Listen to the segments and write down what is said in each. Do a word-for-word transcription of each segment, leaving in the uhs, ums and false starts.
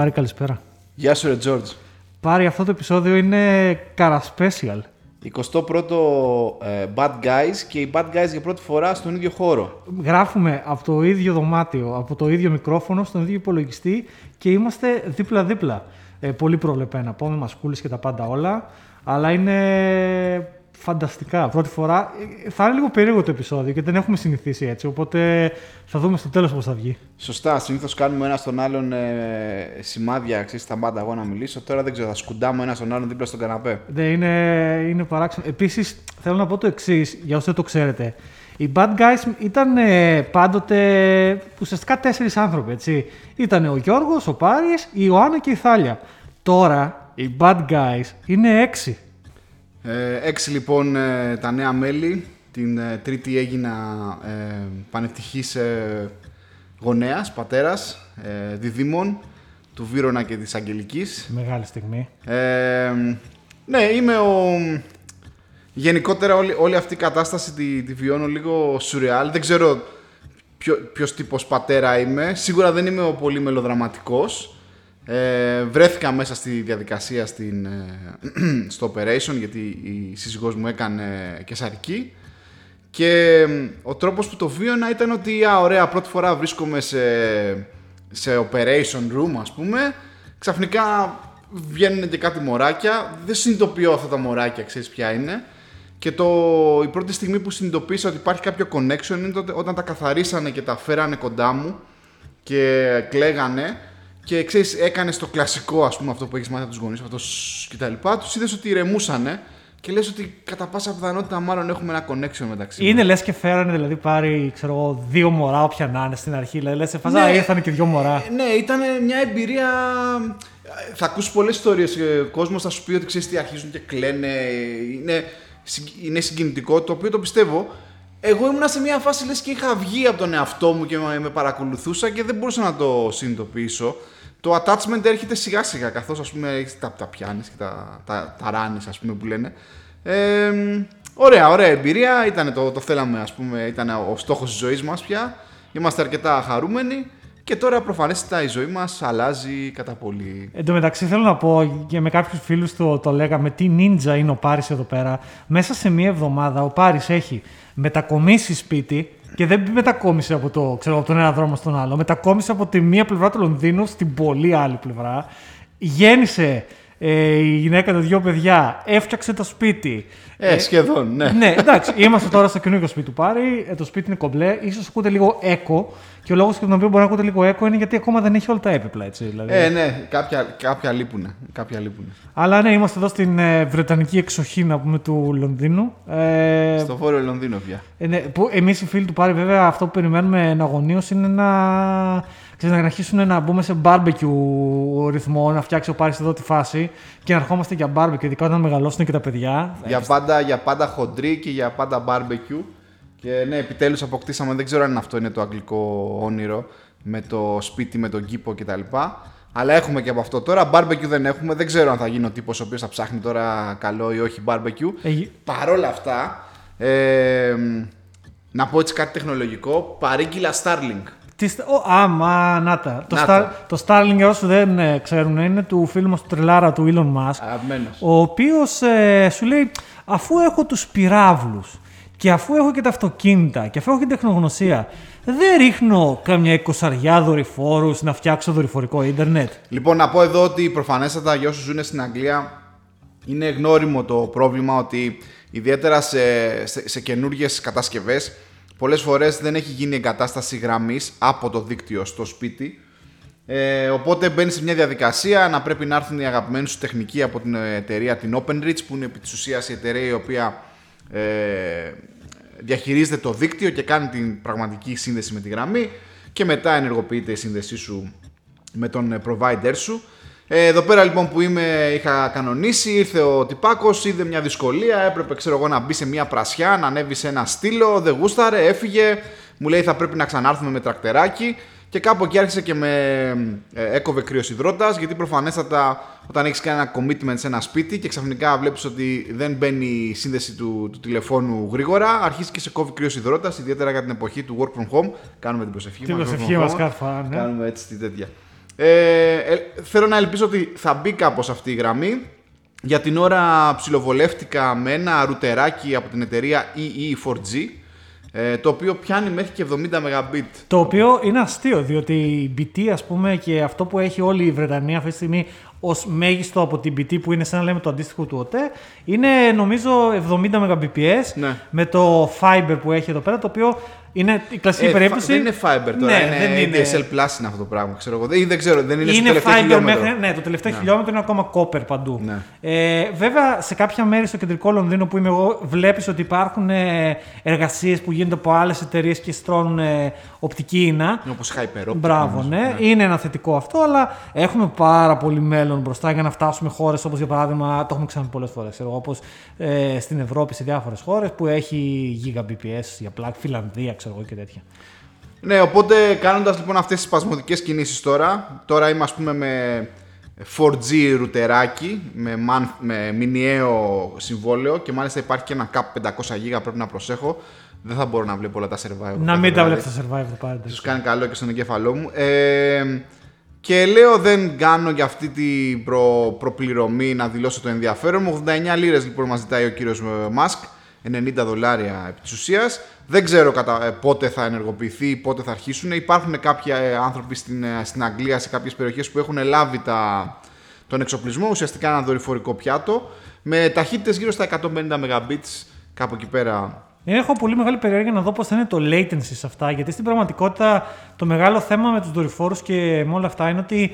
Πάρη, καλησπέρα. Γεια σου, ρε Τζόρτζ. Πάρη, αυτό το επεισόδιο είναι καρασπέσιαλ. εικοστό πρώτο ε, Bad Guys και οι Bad Guys για πρώτη φορά στον ίδιο χώρο. Γράφουμε από το ίδιο δωμάτιο, από το ίδιο μικρόφωνο, στον ίδιο υπολογιστή και είμαστε δίπλα-δίπλα. Ε, πολύ προβλεπένα. Πάμε μασκούλες και τα πάντα όλα. Αλλά είναι φανταστικά. Πρώτη φορά. Θα είναι λίγο περίεργο το επεισόδιο και δεν έχουμε συνηθίσει έτσι. Οπότε θα δούμε στο τέλος πώς θα βγει. Σωστά. Συνήθως κάνουμε ένα στον άλλον ε, σημάδια. Ξέρεις, τα μπάντα, εγώ να μιλήσω. Τώρα δεν ξέρω. Θα σκουντάμε ένα στον άλλον δίπλα στον καναπέ. Ναι, είναι, είναι παράξενο. Επίσης, θέλω να πω το εξής για όσους δεν το ξέρετε. Οι Bad Guys ήταν ε, πάντοτε ουσιαστικά τέσσερις άνθρωποι. Έτσι. Ήταν ο Γιώργος, ο Πάρης, η Ιωάννα και η Θάλια. Τώρα οι Bad Guys είναι έξι. Ε, έξι λοιπόν ε, τα νέα μέλη. Την ε, Τρίτη έγινα ε, πανευτυχής ε, γονέας, πατέρας, ε, διδήμων του Βύρωνα και της Αγγελικής. Μεγάλη στιγμή. Ε, ναι, είμαι ο... Γενικότερα όλη, όλη αυτή η κατάσταση τη, τη βιώνω λίγο σουρεάλ. Δεν ξέρω ποιο, ποιος τύπος πατέρα είμαι. Σίγουρα δεν είμαι ο πολύ μελοδραματικός. Ε, βρέθηκα μέσα στη διαδικασία στην, στο operation γιατί η σύζυγός μου έκανε κεσαρική και ο τρόπος που το βίωνα ήταν ότι α, ωραία, πρώτη φορά βρίσκομαι σε, σε operation room, ας πούμε, ξαφνικά βγαίνουν και κάτι μωράκια, δεν συνειδητοποιώ αυτά τα μωράκια, ξέρεις ποια είναι, και το, η πρώτη στιγμή που συνειδητοποίησα ότι υπάρχει κάποιο connection είναι τότε, όταν τα καθαρίσανε και τα φέρανε κοντά μου και κλαίγανε. Και ξέρεις, έκανες το κλασικό, ας πούμε, αυτό που έχεις μάθει από τους γονείς, αυτό και τα λοιπά. Τους είδες ότι ηρεμούσανε και λες ότι κατά πάσα πιθανότητα μάλλον έχουμε ένα connection μεταξύ. Είναι λες και φέρανε, δηλαδή πάρει, ξέρω εγώ, δύο μωρά, όποια να είναι στην αρχή. Δηλαδή λες, εφαζά, ναι, ήρθανε και δύο μωρά. Ναι, ήταν μια εμπειρία. Θα ακούσεις πολλές ιστορίες. Ο κόσμος θα σου πει ότι ξέρεις τι, αρχίζουν και κλαίνε. Είναι, είναι συγκινητικό, το οποίο το πιστεύω. Εγώ ήμουνα σε μια φάση λες και είχα βγει από τον εαυτό μου και με παρακολουθούσα και δεν μπορούσα να το συνειδητοποιήσω. Το attachment έρχεται σιγά σιγά, καθώς ας πούμε έχεις τα, τα πιάνεις και τα, τα, τα ράνεις, ας πούμε, που λένε. Ε, ωραία, ωραία εμπειρία, ήτανε το, το θέλαμε, ας πούμε, ήταν ο στόχος της ζωής μας πια. Είμαστε αρκετά χαρούμενοι και τώρα προφανέστατα η ζωή μας αλλάζει κατά πολύ. Εν τω μεταξύ θέλω να πω και με κάποιους φίλους το, το λέγαμε, τι νίντζα είναι ο Πάρης εδώ πέρα. Μέσα σε μια εβδομάδα ο Πάρης έχει μετακομίσει σπίτι και δεν μετακόμισε από, το, ξέρω, από τον ένα δρόμο στον άλλο. Μετακόμισε από τη μία πλευρά του Λονδίνου στην πολύ άλλη πλευρά. Γέννησε ε, η γυναίκα του δύο παιδιά, έφτιαξε το σπίτι. Ε, ε σχεδόν, ναι. Ναι, εντάξει, είμαστε τώρα στο καινούργιο σπίτι του Πάρη. Ε, το σπίτι είναι κομπλέ. Ίσως ακούτε λίγο έκο. Και ο λόγος για τον οποίο μπορεί να ακούτε λίγο έκο είναι γιατί ακόμα δεν έχει όλα τα έπιπλα. Έτσι, δηλαδή. Ε, ναι, κάποια, κάποια λείπουνε. Αλλά ναι, είμαστε εδώ στην ε, βρετανική εξοχή, να πούμε, του Λονδίνου. Ε, στο βόρειο Λονδίνο, πια. Ε, ναι, που εμείς οι φίλοι του Πάρη, βέβαια, αυτό που περιμένουμε εναγωνίως είναι να, ξέρεις, να αρχίσουν να μπούμε σε barbecue ρυθμό, να φτιάξει ο Πάρης εδώ τη φάση και να ερχόμαστε για barbecue, ειδικά όταν μεγαλώσουν και τα παιδιά. Για πάντα, για πάντα χοντρή και για πάντα barbecue. Και ναι, επιτέλους αποκτήσαμε, δεν ξέρω αν αυτό είναι το αγγλικό όνειρο, με το σπίτι, με τον κήπο κτλ. Αλλά έχουμε και από αυτό τώρα. Barbecue δεν έχουμε. Δεν ξέρω αν θα γίνει ο τύπος ο οποίος θα ψάχνει τώρα καλό ή όχι barbecue. Ε... Παρόλα αυτά, ε, να πω έτσι κάτι τεχνολογικό. Παρήγγειλα Starlink. Άμα, να τα. Το Starlink, όσοι δεν ξέρουν, είναι του φίλου μας του τρελάρα του Elon Musk. Αγαπημένος. Ο οποίος ε, σου λέει, αφού έχω τους πυράβλους, και αφού έχω και τα αυτοκίνητα και αφού έχω και την τεχνογνωσία, δεν ρίχνω καμιά εικοσαριά δορυφόρους να φτιάξω δορυφορικό ίντερνετ. Λοιπόν, να πω εδώ ότι προφανέστατα για όσους ζουν στην Αγγλία είναι γνώριμο το πρόβλημα ότι ιδιαίτερα σε, σε, σε καινούργιες κατασκευές πολλές φορές δεν έχει γίνει εγκατάσταση γραμμής από το δίκτυο στο σπίτι. Ε, οπότε μπαίνει σε μια διαδικασία να πρέπει να έρθουν οι αγαπημένοι σου τεχνικοί από την εταιρεία την Openreach, που είναι επί της ουσίας η εταιρεία η οποία Ε, διαχειρίζεται το δίκτυο και κάνει την πραγματική σύνδεση με τη γραμμή και μετά ενεργοποιείται η σύνδεσή σου με τον provider σου. Ε, εδώ πέρα λοιπόν που είμαι, είχα κανονίσει, ήρθε ο τυπάκος, είδε μια δυσκολία, έπρεπε ξέρω εγώ να μπει σε μια πρασιά, να ανέβει σε ένα στήλο, δεν γούσταρε, έφυγε, μου λέει θα πρέπει να ξανάρθουμε με τρακτεράκι και κάπου εκεί άρχισε και με ε, έκοβε κρύος υδρότας, γιατί προφανέστατα όταν έχεις κάνει ένα commitment σε ένα σπίτι και ξαφνικά βλέπεις ότι δεν μπαίνει η σύνδεση του, του τηλεφώνου γρήγορα, αρχίζει και σε κόβει κρύος υδρότας, ιδιαίτερα για την εποχή του work from home. Κάνουμε την προσευχή μας. Την προσευχή μας, κάνουμε έτσι τη τέτοια. Ε, ε, θέλω να ελπίζω ότι θα μπει κάπως αυτή η γραμμή. Για την ώρα ψιλοβολεύτηκα με ένα ρούτεράκι από την εταιρεία ι ι φορ τζι, ε, το οποίο πιάνει μέχρι και εβδομήντα μεγαμπιτ. Το οποίο είναι αστείο, διότι η μπι τι, ας πούμε, και αυτό που έχει όλη η Βρετανία αυτή τη στιγμή ως μέγιστο από την μπι τι, που είναι σαν να λέμε το αντίστοιχο του ΟΤΕ, είναι νομίζω εβδομήντα μεγαμπιτ πι ες, ναι, με το Fiber που έχει εδώ πέρα, το οποίο είναι η κλασική ε, περίπτωση. Δεν είναι Fiber τώρα, ναι, είναι, δεν είναι ντι ες ελ Plus είναι αυτό το πράγμα, ξέρω εγώ. Δεν, δεν ξέρω, δεν είναι, είναι στο τελευταίο Fiber χιλιόμετρο. Μέχρι, ναι, το τελευταίο, ναι, χιλιόμετρο είναι ακόμα copper παντού. Ναι. Ε, βέβαια, σε κάποια μέρη στο κεντρικό Λονδίνο που είμαι εγώ, βλέπεις ότι υπάρχουν εργασίες που γίνονται από άλλες εταιρείες και στρώνουν ε, οπτική ίνα. Όπως Hyperoptic. Μπράβο, ναι, ναι. Είναι ένα θετικό αυτό, αλλά έχουμε πάρα πολύ μέλλον μπροστά για να φτάσουμε χώρες όπως για παράδειγμα, το έχουμε ξαναπεί πολλές φορές, όπως ε, στην Ευρώπη, σε διάφορες χώρες που έχει Gbps για πλάκ, Φιλανδία, και τέτοια. Ναι, οπότε κάνοντας λοιπόν αυτές τις σπασμωδικές κινήσεις τώρα, τώρα είμαι ας πούμε με φορ τζι ρούτεράκι, με, man, με μηνιαίο συμβόλαιο και μάλιστα υπάρχει και ένα κάπου πεντακόσια γίγα, πρέπει να προσέχω. Δεν θα μπορώ να βλέπω όλα τα survival. Να μην τα βλέπω τα survival πάντα. Τους κάνει καλό και στον εγκέφαλό μου. Ε, και λέω δεν κάνω για αυτή την προ, προπληρωμή να δηλώσω το ενδιαφέρον μου. ογδόντα εννέα λίρες λοιπόν μας ζητάει ο κύριος Μάσκ, ενενήντα δολάρια επί της ουσίας. Δεν ξέρω κατα... πότε θα ενεργοποιηθεί, πότε θα αρχίσουν. Υπάρχουν κάποιοι άνθρωποι στην, στην Αγγλία, σε κάποιες περιοχές που έχουν λάβει τα... τον εξοπλισμό, ουσιαστικά ένα δορυφορικό πιάτο, με ταχύτητες γύρω στα εκατόν πενήντα μεγαμπιτ, κάπου εκεί πέρα. Έχω πολύ μεγάλη περιέργεια να δω πώς θα είναι το latency σε αυτά, γιατί στην πραγματικότητα το μεγάλο θέμα με τους δορυφόρους και με όλα αυτά είναι ότι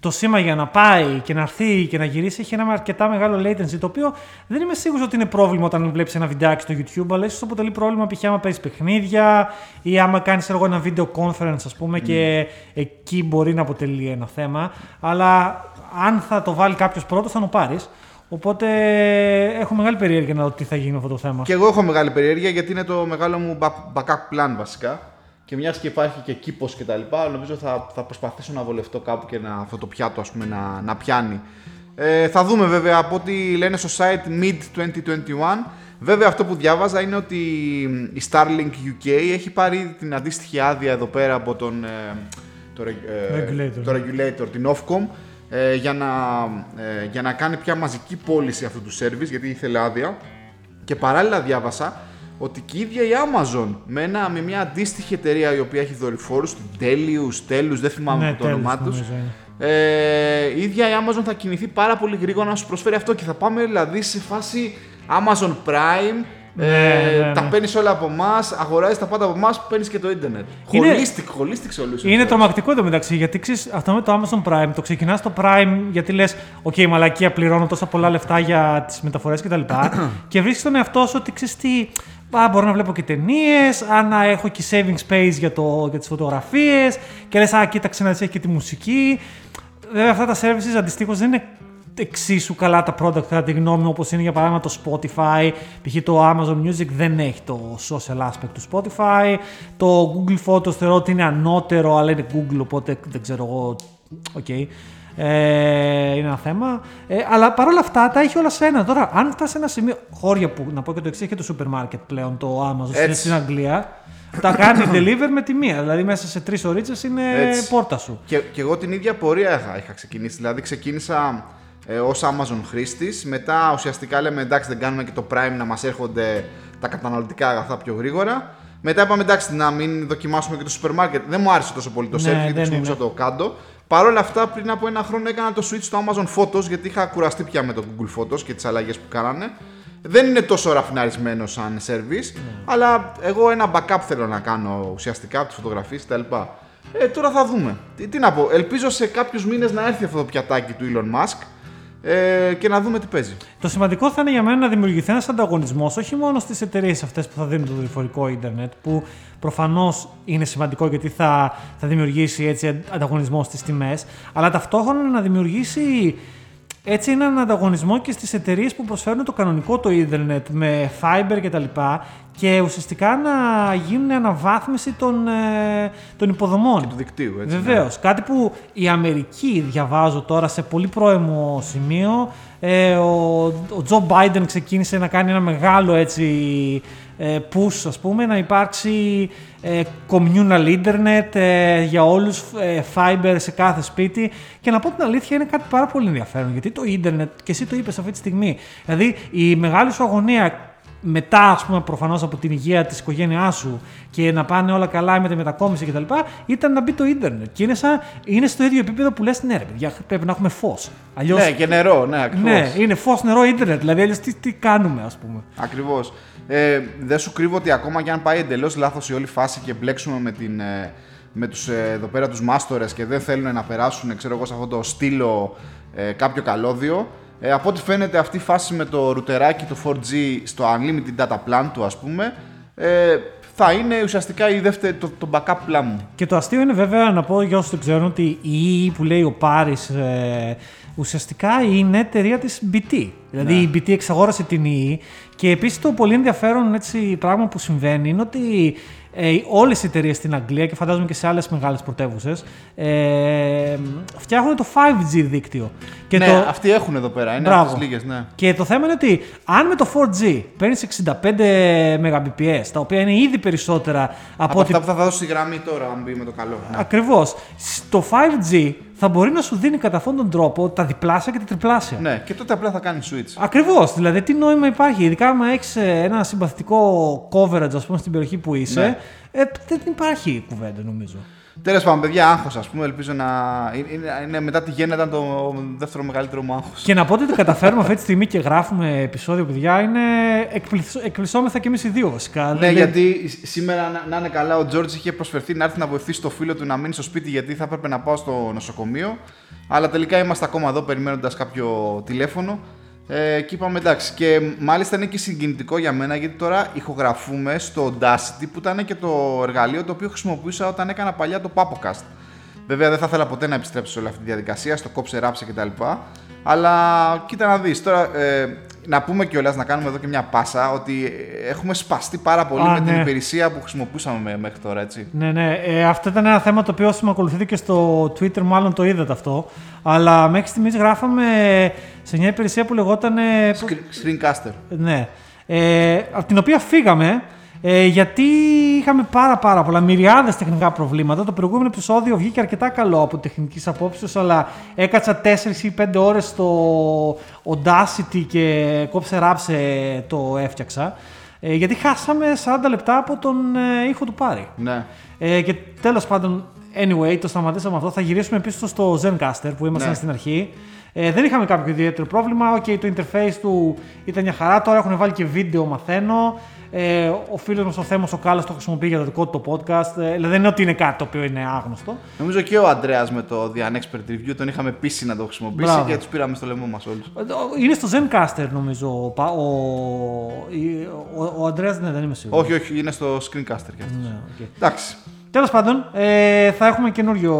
το σήμα για να πάει και να έρθει και να γυρίσει έχει ένα αρκετά μεγάλο latency, το οποίο δεν είμαι σίγουρος ότι είναι πρόβλημα όταν βλέπεις ένα βιντεάκι στο YouTube, αλλά ίσως αποτελεί πρόβλημα π.χ. άμα παίζεις παιχνίδια ή άμα κάνεις εγώ ένα video conference, ας πούμε, mm. και εκεί μπορεί να αποτελεί ένα θέμα. Αλλά αν θα το βάλει κάποιος πρώτος θα το πάρεις. Οπότε έχω μεγάλη περιέργεια να δω τι θα γίνει με αυτό το θέμα. Και εγώ έχω μεγάλη περιέργεια γιατί είναι το μεγάλο μου backup plan βασικά. Και μιας και υπάρχει και κήπος και τα λοιπά, νομίζω θα, θα προσπαθήσω να βολευτώ κάπου και να, αυτό το πιάτο ας πούμε να, να πιάνει. Ε, θα δούμε βέβαια από ό,τι λένε στο site mid twenty twenty-one. Βέβαια αυτό που διάβαζα είναι ότι η Starlink γιου κέι έχει πάρει την αντίστοιχη άδεια εδώ πέρα από τον ε, το, ε, regulator. Το regulator, την Ofcom, ε, για, να, ε, για να κάνει πια μαζική πώληση αυτού του service, γιατί ήθελε άδεια. Και παράλληλα διάβασα ότι και η ίδια η Amazon με, ένα, με μια αντίστοιχη εταιρεία η οποία έχει δορυφόρους, τέλειους, τέλους, δεν θυμάμαι ναι, το τέλος, όνομά τους, ε, η ίδια η Amazon θα κινηθεί πάρα πολύ γρήγορα να σου προσφέρει αυτό και θα πάμε δηλαδή σε φάση Amazon Prime, ναι, ε, ναι, ναι. Τα παίρνεις όλα από εμάς, αγοράζεις τα πάντα από εμάς, παίρνεις και το ίντερνετ. Holistic, holistic solution. Είναι τρομακτικό το μεταξύ, γιατί ξέρεις, αυτό με το Amazon Prime, το ξεκινάς το Prime γιατί λες, οκ, okay, μαλακία, πληρώνω τόσα πολλά λεφτά για τις μεταφορές κτλ. Και βρίσκεις τον εαυτό σου ότι ξέρεις τι. Α, μπορώ να βλέπω και ταινίες, αν έχω και saving space για, το, για τις φωτογραφίες και λες, α, κοίταξε να έχει και τη μουσική. Βέβαια αυτά τα services αντιστοίχως δεν είναι εξίσου καλά τα product, κατά τη γνώμη μου, όπως είναι για παράδειγμα το Spotify, π.χ. το Amazon Music δεν έχει το social aspect του Spotify, το Google Photos θεωρώ ότι είναι ανώτερο, αλλά είναι Google, οπότε δεν ξέρω εγώ, οκ. Okay. Ε, είναι ένα θέμα. Ε, αλλά παρόλα αυτά τα έχει όλα σε ένα. Τώρα, αν φτάσει σε ένα σημείο. Χώρια που να πω και το εξής, έχει το σούπερ μάρκετ πλέον το Amazon στην, στην Αγγλία. Τα κάνει deliver με τη μία. Δηλαδή, μέσα σε τρεις ωρίτσες είναι έτσι. Πόρτα σου. Και, και εγώ την ίδια πορεία είχα, είχα ξεκινήσει. Δηλαδή, ξεκίνησα ε, ως Amazon χρήστης. Μετά ουσιαστικά λέμε εντάξει, δεν κάνουμε και το Prime να μας έρχονται τα καταναλωτικά αγαθά πιο γρήγορα. Μετά είπαμε εντάξει, να μην δοκιμάσουμε και το σούπερ μάρκετ. Δεν μου άρεσε τόσο πολύ το service, γιατί χρησιμοποιούσα το κάτω. Παρ' όλα αυτά, πριν από ένα χρόνο έκανα το switch στο Amazon Photos, γιατί είχα κουραστεί πια με το Google Photos και τις αλλαγές που κάνανε. Δεν είναι τόσο ραφιναρισμένο σαν service, mm. αλλά εγώ ένα backup θέλω να κάνω ουσιαστικά από τις φωτογραφίες κτλ. Ε, τώρα θα δούμε. Τι, τι να πω, ελπίζω σε κάποιους μήνες να έρθει αυτό το πιατάκι του Elon Musk ε, και να δούμε τι παίζει. Το σημαντικό θα είναι για μένα να δημιουργηθεί ένας ανταγωνισμός, όχι μόνο στις εταιρείες αυτές που θα δίνουν το δορυφορικό ίντερνετ, που προφανώς είναι σημαντικό γιατί θα, θα δημιουργήσει έτσι ανταγωνισμό στις τιμές, αλλά ταυτόχρονα να δημιουργήσει έτσι έναν ανταγωνισμό και στις εταιρείες που προσφέρουν το κανονικό το ίντερνετ με fiber κτλ. Και, και ουσιαστικά να γίνουν αναβάθμιση των, ε, των υποδομών. Και του δικτύου, έτσι. Βεβαίως. Ναι. Κάτι που η Αμερική, διαβάζω τώρα σε πολύ πρώιμο σημείο, ε, ο, ο Τζο Μπάιντεν ξεκίνησε να κάνει ένα μεγάλο έτσι, ε, push, ας πούμε, να υπάρξει ε, communal internet ε, για όλους, ε, fiber σε κάθε σπίτι. Και να πω την αλήθεια, είναι κάτι πάρα πολύ ενδιαφέρον, γιατί το ίντερνετ, και εσύ το είπες αυτή τη στιγμή, δηλαδή η μεγάλη σου αγωνία, μετά, ας πούμε, προφανώς από την υγεία της οικογένειάς σου και να πάνε όλα καλά με τη μετακόμιση κτλ., ήταν να μπει το ίντερνετ. Και είναι, σαν, είναι στο ίδιο επίπεδο που λες, ναι, ρε παιδιά, πρέπει να έχουμε φως. Αλλιώς... Ναι, και νερό, ναι, ακριβώς. Ναι, είναι φως, νερό, ίντερνετ. Δηλαδή, αλλιώς τι, τι κάνουμε, ας πούμε. Ακριβώς. Ε, δεν σου κρύβω ότι ακόμα και αν πάει εντελώς λάθος η όλη φάση και μπλέξουμε με, την, με τους, εδώ πέρα τους μάστορες και δεν θέλουν να περάσουν, ξέρω εγώ, σε αυτό το στήλο ε, κάποιο καλώδιο. Ε, από ό,τι φαίνεται αυτή η φάση με το ρουτεράκι, το φορ τζι στο unlimited data plan του, ας πούμε, ε, θα είναι ουσιαστικά η δεύτερη, το, το backup plan μου. Και το αστείο είναι βέβαια να πω για όσους το ξέρουν ότι η ι ι που λέει ο Πάρης ε, ουσιαστικά είναι εταιρεία της μπι τι. Δηλαδή ναι. Η μπι τι εξαγόρασε την ι ι και επίσης το πολύ ενδιαφέρον έτσι, πράγμα που συμβαίνει είναι ότι Ε, όλες οι εταιρείες στην Αγγλία και φαντάζομαι και σε άλλες μεγάλες πρωτεύουσες ε, φτιάχνουν το φάιβ τζι δίκτυο. Και ναι, το... αυτοί έχουν εδώ πέρα, είναι από τις λίγες, ναι. Και το θέμα είναι ότι αν με το φορ τζι παίρνεις εξήντα πέντε Mbps, τα οποία είναι ήδη περισσότερα από, από ότι... αυτά που θα δώσει στη γραμμή τώρα, αν μπει με το καλό. Ναι. Ακριβώς. Το φάιβ τζι θα μπορεί να σου δίνει κατά αυτόν τον τρόπο τα διπλάσια και τα τριπλάσια. Ναι, και τότε απλά θα κάνει switch. Ακριβώς. Δηλαδή, τι νόημα υπάρχει, ειδικά άμα έχεις ένα συμπαθητικό coverage, ας πούμε, στην περιοχή που είσαι, ναι. ε, δεν υπάρχει κουβέντα, νομίζω. Τέλος πάντων, παιδιά, άγχος, ας πούμε, ελπίζω να. Είναι, είναι, μετά τη γέννα ήταν το δεύτερο μεγαλύτερο μου άγχος. Και να πω ότι το καταφέρουμε αυτή τη στιγμή και γράφουμε επεισόδιο, παιδιά, είναι. Εκπλησσόμεθα κι εμείς οι δύο, βασικά. Ναι, δηλαδή... γιατί σήμερα, να, να είναι καλά, ο Τζόρτζ είχε προσφερθεί να έρθει να βοηθήσει το φίλο του να μείνει στο σπίτι, γιατί θα έπρεπε να πάω στο νοσοκομείο. Αλλά τελικά είμαστε ακόμα εδώ, περιμένοντας κάποιο τηλέφωνο. Ε, και είπαμε εντάξει. Και μάλιστα είναι και συγκινητικό για μένα, γιατί τώρα ηχογραφούμε στο Audacity, που ήταν και το εργαλείο το οποίο χρησιμοποιούσα όταν έκανα παλιά το Papocast. Βέβαια δεν θα ήθελα ποτέ να επιστρέψω σε όλη αυτή τη διαδικασία, στο κόψε, ράψε κτλ. Αλλά κοίτα να δεις. Τώρα ε, να πούμε κιόλας, να κάνουμε εδώ και μια πάσα, ότι έχουμε σπαστεί πάρα πολύ Α, με ναι. την υπηρεσία που χρησιμοποιούσαμε μέχρι τώρα, έτσι. Ναι, ναι. Ε, αυτό ήταν ένα θέμα το οποίο συμμακολουθείτε και στο Twitter, μάλλον το είδατε αυτό. Αλλά μέχρι στιγμής γράφαμε σε μια υπηρεσία που λεγόταν. Screencaster. Ναι. Ε, από την οποία φύγαμε. Ε, γιατί είχαμε πάρα πάρα πολλά, μυριάδες τεχνικά προβλήματα. Το προηγούμενο επεισόδιο βγήκε αρκετά καλό από τεχνικής απόψεως, αλλά έκατσα τέσσερις ή πέντε ώρες στο Audacity και κόψε ράψε το έφτιαξα. Ε, γιατί χάσαμε σαράντα λεπτά από τον ε, ήχο του Πάρη. Ναι. Ε, και τέλος πάντων, anyway, το σταματήσαμε αυτό. Θα γυρίσουμε πίσω στο Zencaster που ήμασταν ναι. στην αρχή. Ε, δεν είχαμε κάποιο ιδιαίτερο πρόβλημα. Okay, το interface του ήταν μια χαρά. Τώρα έχουν βάλει και βίντεο, μαθαίνω. Ε, ο φίλος μας ο Θέμος ο Κάλλας το χρησιμοποιεί για το δικό του το podcast. Ε, δηλαδή δεν είναι ότι είναι κάτι το οποίο είναι άγνωστο. Νομίζω και ο Ανδρέας με το The Unexpert Review τον είχαμε πείσει να το χρησιμοποιήσει. Μπράβο. Και τους πήραμε στο λαιμό μας όλους. Είναι στο Zencaster νομίζω. Ο, ο, ο, ο Ανδρέας ναι, δεν είμαι σίγουρος. Όχι, όχι, είναι στο Screencaster κι αυτός. Ναι, okay. Εντάξει. Τέλος πάντων, ε, θα έχουμε καινούριο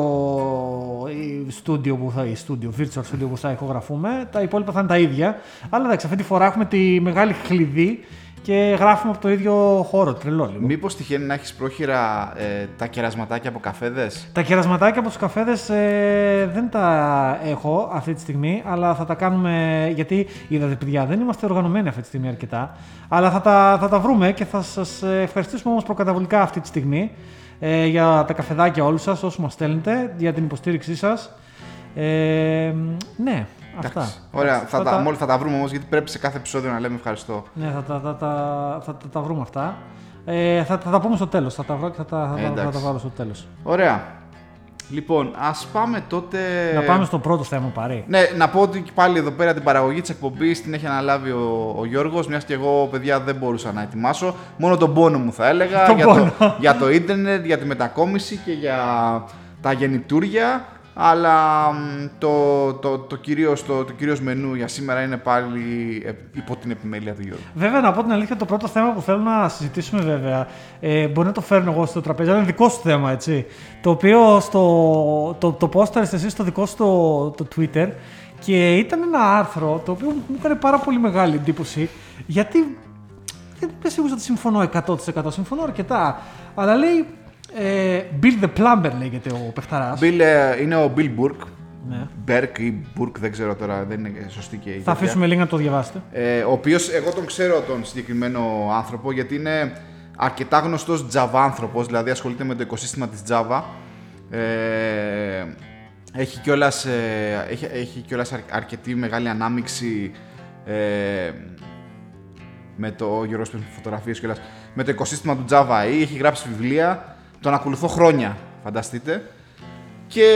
studio που θα, studio, virtual studio που θα ηχογραφούμε. Τα υπόλοιπα θα είναι τα ίδια. Αλλά εντάξει, αυτή τη φορά έχουμε τη μεγάλη χλειδί και γράφουμε από το ίδιο χώρο, τρελό λίγο. Μήπως τυχαίνει να έχεις πρόχειρα ε, τα κερασματάκια από καφέδες? Τα κερασματάκια από τους καφέδες ε, δεν τα έχω αυτή τη στιγμή, αλλά θα τα κάνουμε, γιατί είδατε παιδιά, δεν είμαστε οργανωμένοι αυτή τη στιγμή αρκετά, αλλά θα τα, θα τα βρούμε και θα σας ευχαριστήσουμε όμως προκαταβολικά αυτή τη στιγμή ε, για τα καφεδάκια όλους σας, όσους μας στέλνετε, για την υποστήριξή σας. Ε, ναι. Αυτά. Ωραία, θα, θα, τα, τα... Μόλις θα τα βρούμε όμως, γιατί πρέπει σε κάθε επεισόδιο να λέμε ευχαριστώ. Ναι, θα τα, θα, θα, θα, θα τα βρούμε αυτά. Ε, θα, θα τα πούμε στο τέλος. Θα τα βρω και θα τα, θα, θα τα βάλω στο τέλος. Ωραία. Λοιπόν, ας πάμε τότε. Να πάμε στο πρώτο θέμα, Πάρη. Ναι, να πω ότι πάλι εδώ πέρα την παραγωγή της εκπομπής την έχει αναλάβει ο, ο Γιώργος, μιας και εγώ, παιδιά, δεν μπορούσα να ετοιμάσω. Μόνο τον πόνο μου θα έλεγα για, το, για το ίντερνετ, για τη μετακόμιση και για τα γεννητούρια. Αλλά το, το, το, κυρίως, το, το κυρίως μενού για σήμερα είναι πάλι υπό την επιμέλεια του Γιώργου. Βέβαια, να πω την αλήθεια, το πρώτο θέμα που θέλω να συζητήσουμε, βέβαια, ε, μπορεί να το φέρνω εγώ στο τραπέζι, αλλά είναι δικό σου θέμα, έτσι. Το οποίο στο, το, το πόσταρες εσύ στο δικό σου το, το Twitter και ήταν ένα άρθρο το οποίο μου έκανε πάρα πολύ μεγάλη εντύπωση, γιατί δεν σίγουρα ότι συμφωνώ εκατό τοις εκατό, συμφωνώ αρκετά. Αλλά λέει ε, Bill the Plumber λέγεται ο παιχταράς. Bill, ε, είναι ο Bill Burke. Ναι. Μπέρκ ή Μπουρκ, δεν ξέρω τώρα, δεν είναι σωστή και η ίδια. Θα αφήσουμε link να το διαβάσετε. Ε, ο οποίος, εγώ τον ξέρω τον συγκεκριμένο άνθρωπο, γιατί είναι αρκετά γνωστός Java άνθρωπος, δηλαδή ασχολείται με το οικοσύστημα της Java. Ε, έχει κιόλας, ε, έχει, έχει κιόλας αρ, αρκετή μεγάλη ανάμειξη ε, με το Eurovision φωτογραφίες κιόλας, με το οικοσύστημα του Java. Ε, έχει γράψει βιβλία, τον ακολουθώ χρόνια, φανταστείτε. Και...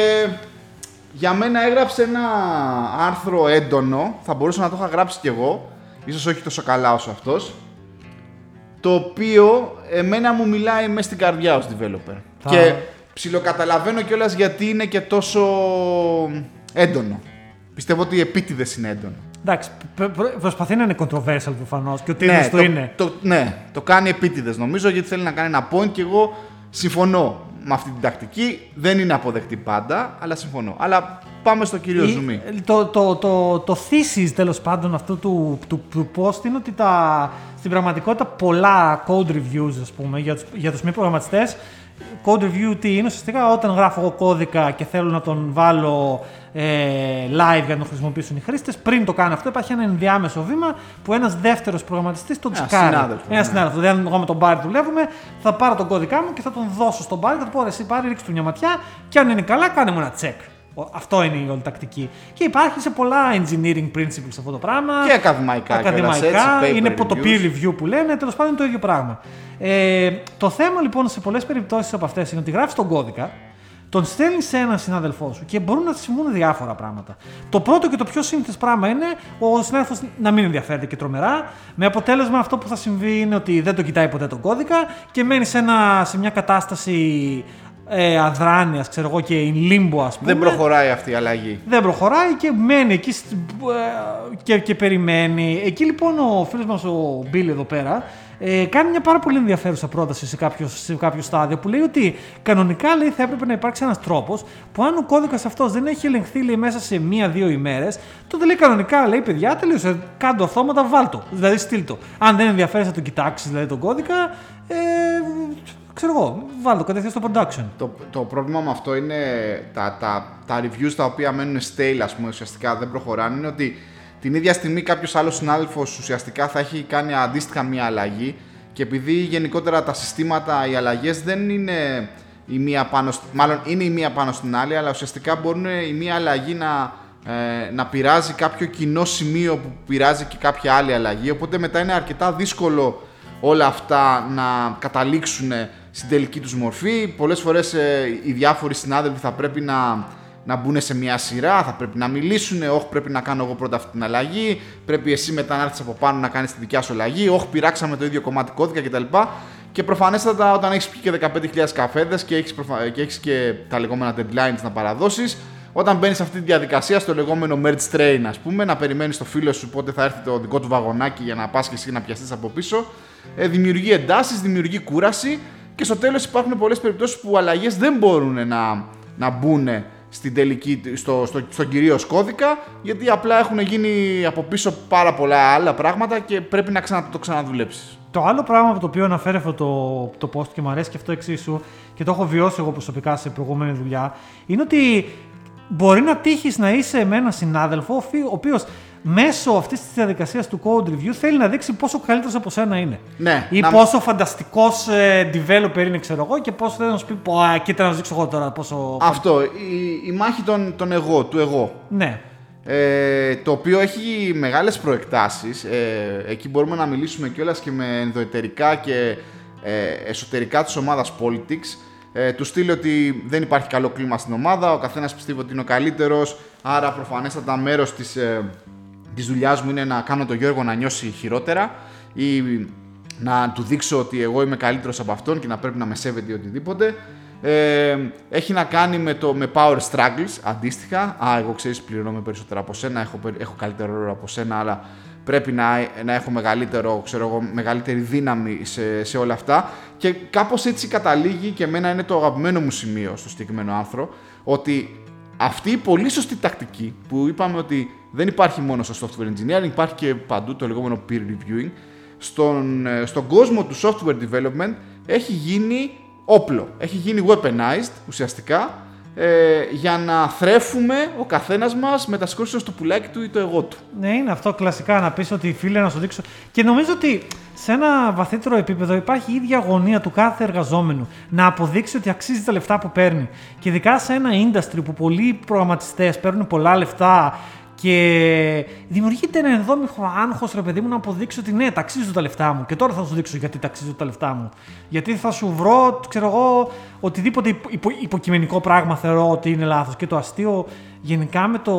για μένα έγραψε ένα άρθρο έντονο, θα μπορούσα να το είχα γράψει κι εγώ, ίσως όχι τόσο καλά όσο αυτός, το οποίο εμένα μου μιλάει μέσα στην καρδιά ως developer. Θα... και ψιλοκαταλαβαίνω κιόλας γιατί είναι και τόσο έντονο. Πιστεύω ότι επίτηδες είναι έντονο. Εντάξει, προσπαθεί να είναι controversial προφανώς και ότι ναι, είναι το είναι. Το, ναι, το κάνει επίτηδες νομίζω γιατί θέλει να κάνει ένα point και εγώ συμφωνώ με αυτή την τακτική. Δεν είναι αποδεκτή πάντα, αλλά συμφωνώ. Αλλά πάμε στο κύριο η, ζουμί. Το, το, το, το thesis τέλος πάντων αυτού του, του, του post είναι ότι τα, στην πραγματικότητα πολλά code reviews, ας πούμε, για τους, για τους μη προγραμματιστές. Code review τι είναι ουσιαστικά? Όταν γράφω εγώ κώδικα και θέλω να τον βάλω ε, live για να τον χρησιμοποιήσουν οι χρήστες, πριν το κάνω αυτό υπάρχει ένα ενδιάμεσο βήμα που ένας δεύτερος προγραμματιστής τον τσεκάρει. Ένα συνάδελφο. Δηλαδή, εγώ με τον Πάρη δουλεύουμε, θα πάρω τον κώδικά μου και θα τον δώσω στον Πάρη. Θα του πω: εσύ Πάρη, ρίξε του μια ματιά και αν είναι καλά, κάνε μου ένα check. Αυτό είναι η όλη τακτική. Και υπάρχει σε πολλά engineering principles αυτό το πράγμα. Και ακαδημαϊκά. ακαδημαϊκά έτσι, είναι από το peer review που λένε, τέλος πάντων είναι το ίδιο πράγμα. Ε, το θέμα λοιπόν σε πολλές περιπτώσεις από αυτές είναι ότι γράφεις τον κώδικα, τον στέλνεις σε έναν συνάδελφό σου και μπορούν να συμβούν διάφορα πράγματα. Το πρώτο και το πιο σύνηθες πράγμα είναι ο συνάδελφος να μην ενδιαφέρεται και τρομερά. Με αποτέλεσμα αυτό που θα συμβεί είναι ότι δεν το κοιτάει ποτέ τον κώδικα και μένει σε, ένα, σε μια κατάσταση. Ε, αδράνειας, ξέρω εγώ, και in limbo, ας πούμε. Δεν προχωράει αυτή η αλλαγή. Δεν προχωράει και μένει εκεί και, και περιμένει. Εκεί λοιπόν ο φίλος μας ο Μπίλ εδώ πέρα ε, κάνει μια πάρα πολύ ενδιαφέρουσα πρόταση σε κάποιο, σε κάποιο στάδιο που λέει ότι κανονικά λέει, θα έπρεπε να υπάρξει ένας τρόπος που αν ο κώδικας αυτός δεν έχει ελεγχθεί λέει, μέσα σε μία-δύο ημέρες, τότε λέει κανονικά, λέει παιδιά, τελείωσε. Κάντο αυτόματα, βάλτο. Δηλαδή στείλτο. Αν δεν ενδιαφέρεσαι να τον κοιτάξει δηλαδή, τον κώδικα. Ε, Ξέρω εγώ, βάλω το κατευθείαν στο production. Το, το πρόβλημα με αυτό είναι τα, τα, τα reviews τα οποία μένουν stale, ας πούμε, ουσιαστικά δεν προχωράνε. Είναι ότι την ίδια στιγμή κάποιος άλλος συνάδελφος ουσιαστικά θα έχει κάνει αντίστοιχα μια αλλαγή και επειδή γενικότερα τα συστήματα, οι αλλαγές δεν είναι η μία πάνω, μάλλον είναι η μία πάνω στην άλλη, αλλά ουσιαστικά μπορούν η μία αλλαγή να, ε, να πειράζει κάποιο κοινό σημείο που πειράζει και κάποια άλλη αλλαγή. Οπότε μετά είναι αρκετά δύσκολο όλα αυτά να καταλήξουν στην τελική τους μορφή. Πολλές φορές ε, οι διάφοροι συνάδελφοι θα πρέπει να, να μπουν σε μια σειρά, θα πρέπει να μιλήσουν. Όχι, πρέπει να κάνω εγώ πρώτα αυτή την αλλαγή. Πρέπει εσύ μετά να έρθεις από πάνω να κάνεις τη δικιά σου αλλαγή. Όχι, πειράξαμε το ίδιο κομμάτι κώδικα κτλ. Και προφανέστατα, όταν έχεις πει και δεκαπέντε χιλιάδες καφέδες και έχεις, προφα... και έχεις και τα λεγόμενα deadlines να παραδώσεις, όταν μπαίνεις σε αυτή τη διαδικασία, στο λεγόμενο merge train, ας πούμε, να περιμένεις το φίλο σου πότε θα έρθει το δικό του βαγονάκι για να πας και εσύ να πιαστείς από πίσω, ε, δημιουργεί εντάσεις, δημιουργεί κούραση. Και στο τέλος υπάρχουν πολλές περιπτώσεις που αλλαγές δεν μπορούν να, να μπουν στην τελική, στο, στο, στον κυρίως κώδικα, γιατί απλά έχουν γίνει από πίσω πάρα πολλά άλλα πράγματα και πρέπει να ξανα, το ξαναδουλέψεις. Το άλλο πράγμα από το οποίο αναφέρει αυτό το, το post και μου αρέσει και αυτό εξίσου και το έχω βιώσει εγώ προσωπικά σε προηγούμενη δουλειά, είναι ότι μπορεί να τύχεις να είσαι με έναν συνάδελφο ο οποίος μέσω αυτής της διαδικασίας του code review θέλει να δείξει πόσο καλύτερος από σένα είναι. Ναι, ή να... πόσο φανταστικός ε, developer είναι, ξέρω εγώ, και πόσο θέλει να σου πει: πω, α, κοίτα να σου δείξω εγώ τώρα. Πόσο... αυτό. Η, η μάχη των, των εγώ, του εγώ. Ναι. Ε, το οποίο έχει μεγάλες προεκτάσεις. Ε, εκεί μπορούμε να μιλήσουμε κιόλας και με ενδοεταιρικά και ε, εσωτερικά της ομάδας politics. Ε, του στείλει ότι δεν υπάρχει καλό κλίμα στην ομάδα, ο καθένας πιστεύει ότι είναι ο καλύτερος, άρα προφανέστατα μέρος της, ε, της δουλειάς μου είναι να κάνω τον Γιώργο να νιώσει χειρότερα ή να του δείξω ότι εγώ είμαι καλύτερος από αυτόν και να πρέπει να με σέβεται ή οτιδήποτε. Ε, έχει να κάνει με, το, με power struggles, αντίστοιχα. Α, εγώ ξέρεις πληρώνομαι περισσότερα από σένα, έχω, έχω καλύτερο ρόλο από σένα, αλλά πρέπει να, να έχω μεγαλύτερο, ξέρω εγώ, μεγαλύτερη δύναμη σε, σε όλα αυτά. Και κάπως έτσι καταλήγει και εμένα είναι το αγαπημένο μου σημείο στο συγκεκριμένο άρθρο, ότι αυτή η πολύ σωστή τακτική που είπαμε ότι δεν υπάρχει μόνο στο software engineering, υπάρχει και παντού το λεγόμενο peer reviewing, στον, στον κόσμο του software development έχει γίνει όπλο, έχει γίνει weaponized ουσιαστικά, ε, για να θρέφουμε ο καθένας μας με τα σκόρσια στο πουλάκι του ή το εγώ του. Ναι, είναι αυτό κλασικά, να πεις ότι φίλε να σου δείξω, και νομίζω ότι σε ένα βαθύτερο επίπεδο υπάρχει η ίδια αγωνία του κάθε εργαζόμενου να αποδείξει ότι αξίζει τα λεφτά που παίρνει, και ειδικά σε ένα industry που πολλοί προγραμματιστές παίρνουν πολλά λεφτά και δημιουργείται ένα ενδόμηχο άγχος, ρε παιδί μου, να αποδείξω ότι ναι, ταξίζω τα λεφτά μου. Και τώρα θα σου δείξω γιατί ταξίζω τα λεφτά μου. Γιατί θα σου βρω, ξέρω εγώ, οτιδήποτε υπο, υποκειμενικό πράγμα θεωρώ ότι είναι λάθος. Και το αστείο γενικά με το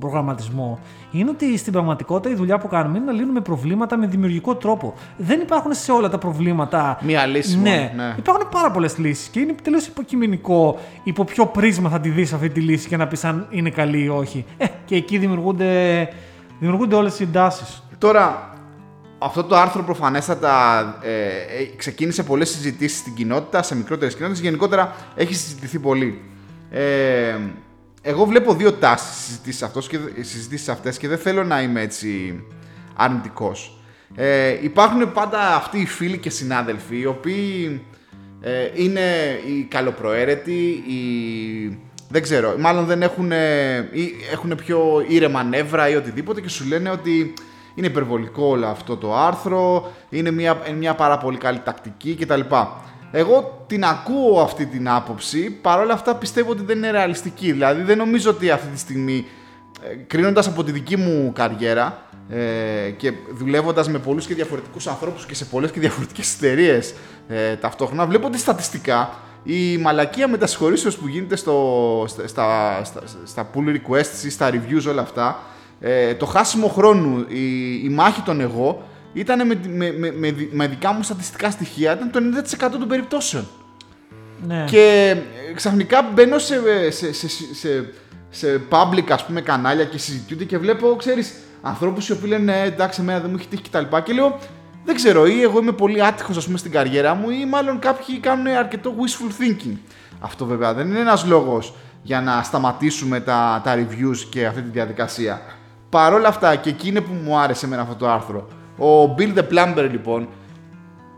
προγραμματισμό είναι ότι στην πραγματικότητα η δουλειά που κάνουμε είναι να λύνουμε προβλήματα με δημιουργικό τρόπο. Δεν υπάρχουν σε όλα τα προβλήματα μία λύση. Ναι, ναι. Υπάρχουν πάρα πολλές λύσεις και είναι τελείως υποκειμενικό υπό ποιο πρίσμα θα τη δεις αυτή τη λύση και να πεις αν είναι καλή ή όχι. Ε, και εκεί δημιουργούνται, δημιουργούνται όλες οι εντάσεις. Τώρα, αυτό το άρθρο προφανέστατα ε, ε, ξεκίνησε πολλές συζητήσεις στην κοινότητα, σε μικρότερες κοινότητες. Γενικότερα έχει συζητηθεί πολύ. Ε, Εγώ βλέπω δύο τάσεις συζητήσεις αυτές και δεν θέλω να είμαι έτσι αρνητικός. Ε, υπάρχουν πάντα αυτοί οι φίλοι και συνάδελφοι οι οποίοι ε, είναι οι καλοπροαίρετοι, οι, δεν ξέρω, μάλλον δεν έχουν, ή έχουν πιο ήρεμα νεύρα ή οτιδήποτε και σου λένε ότι είναι υπερβολικό όλο αυτό το άρθρο, είναι μια, μια πάρα πολύ καλή τακτική κτλ. Εγώ την ακούω αυτή την άποψη, παρόλα αυτά πιστεύω ότι δεν είναι ρεαλιστική. Δηλαδή δεν νομίζω ότι αυτή τη στιγμή, κρίνοντας από τη δική μου καριέρα ε, και δουλεύοντας με πολλούς και διαφορετικούς ανθρώπους και σε πολλές και διαφορετικές εταιρείες ε, ταυτόχρονα, βλέπω ότι στατιστικά η μαλακία μετασχωρήσεως που γίνεται στο, στα, στα, στα, στα pull requests ή στα reviews, όλα αυτά, ε, το χάσιμο χρόνου, η, η μάχη των εγώ, ήταν με, με, με, με δικά μου στατιστικά στοιχεία, ήταν το ενενήντα τοις εκατό των περιπτώσεων. Ναι. Και ξαφνικά μπαίνω σε, σε, σε, σε, σε public, ας πούμε, κανάλια και συζητούνται και βλέπω, ξέρεις, ανθρώπους οι οποίοι λένε εντάξει, εμένα δεν μου έχει τύχει κτλ. Και λέω, δεν ξέρω, ή εγώ είμαι πολύ άτυχος, ας πούμε, στην καριέρα μου, ή μάλλον κάποιοι κάνουν αρκετό wishful thinking. Αυτό βέβαια δεν είναι ένας λόγος για να σταματήσουμε τα, τα reviews και αυτή τη διαδικασία. Παρ' όλα αυτά, και εκείνη που μου άρεσε εμένα αυτό το άρθρο, ο Bill the Plumber, λοιπόν,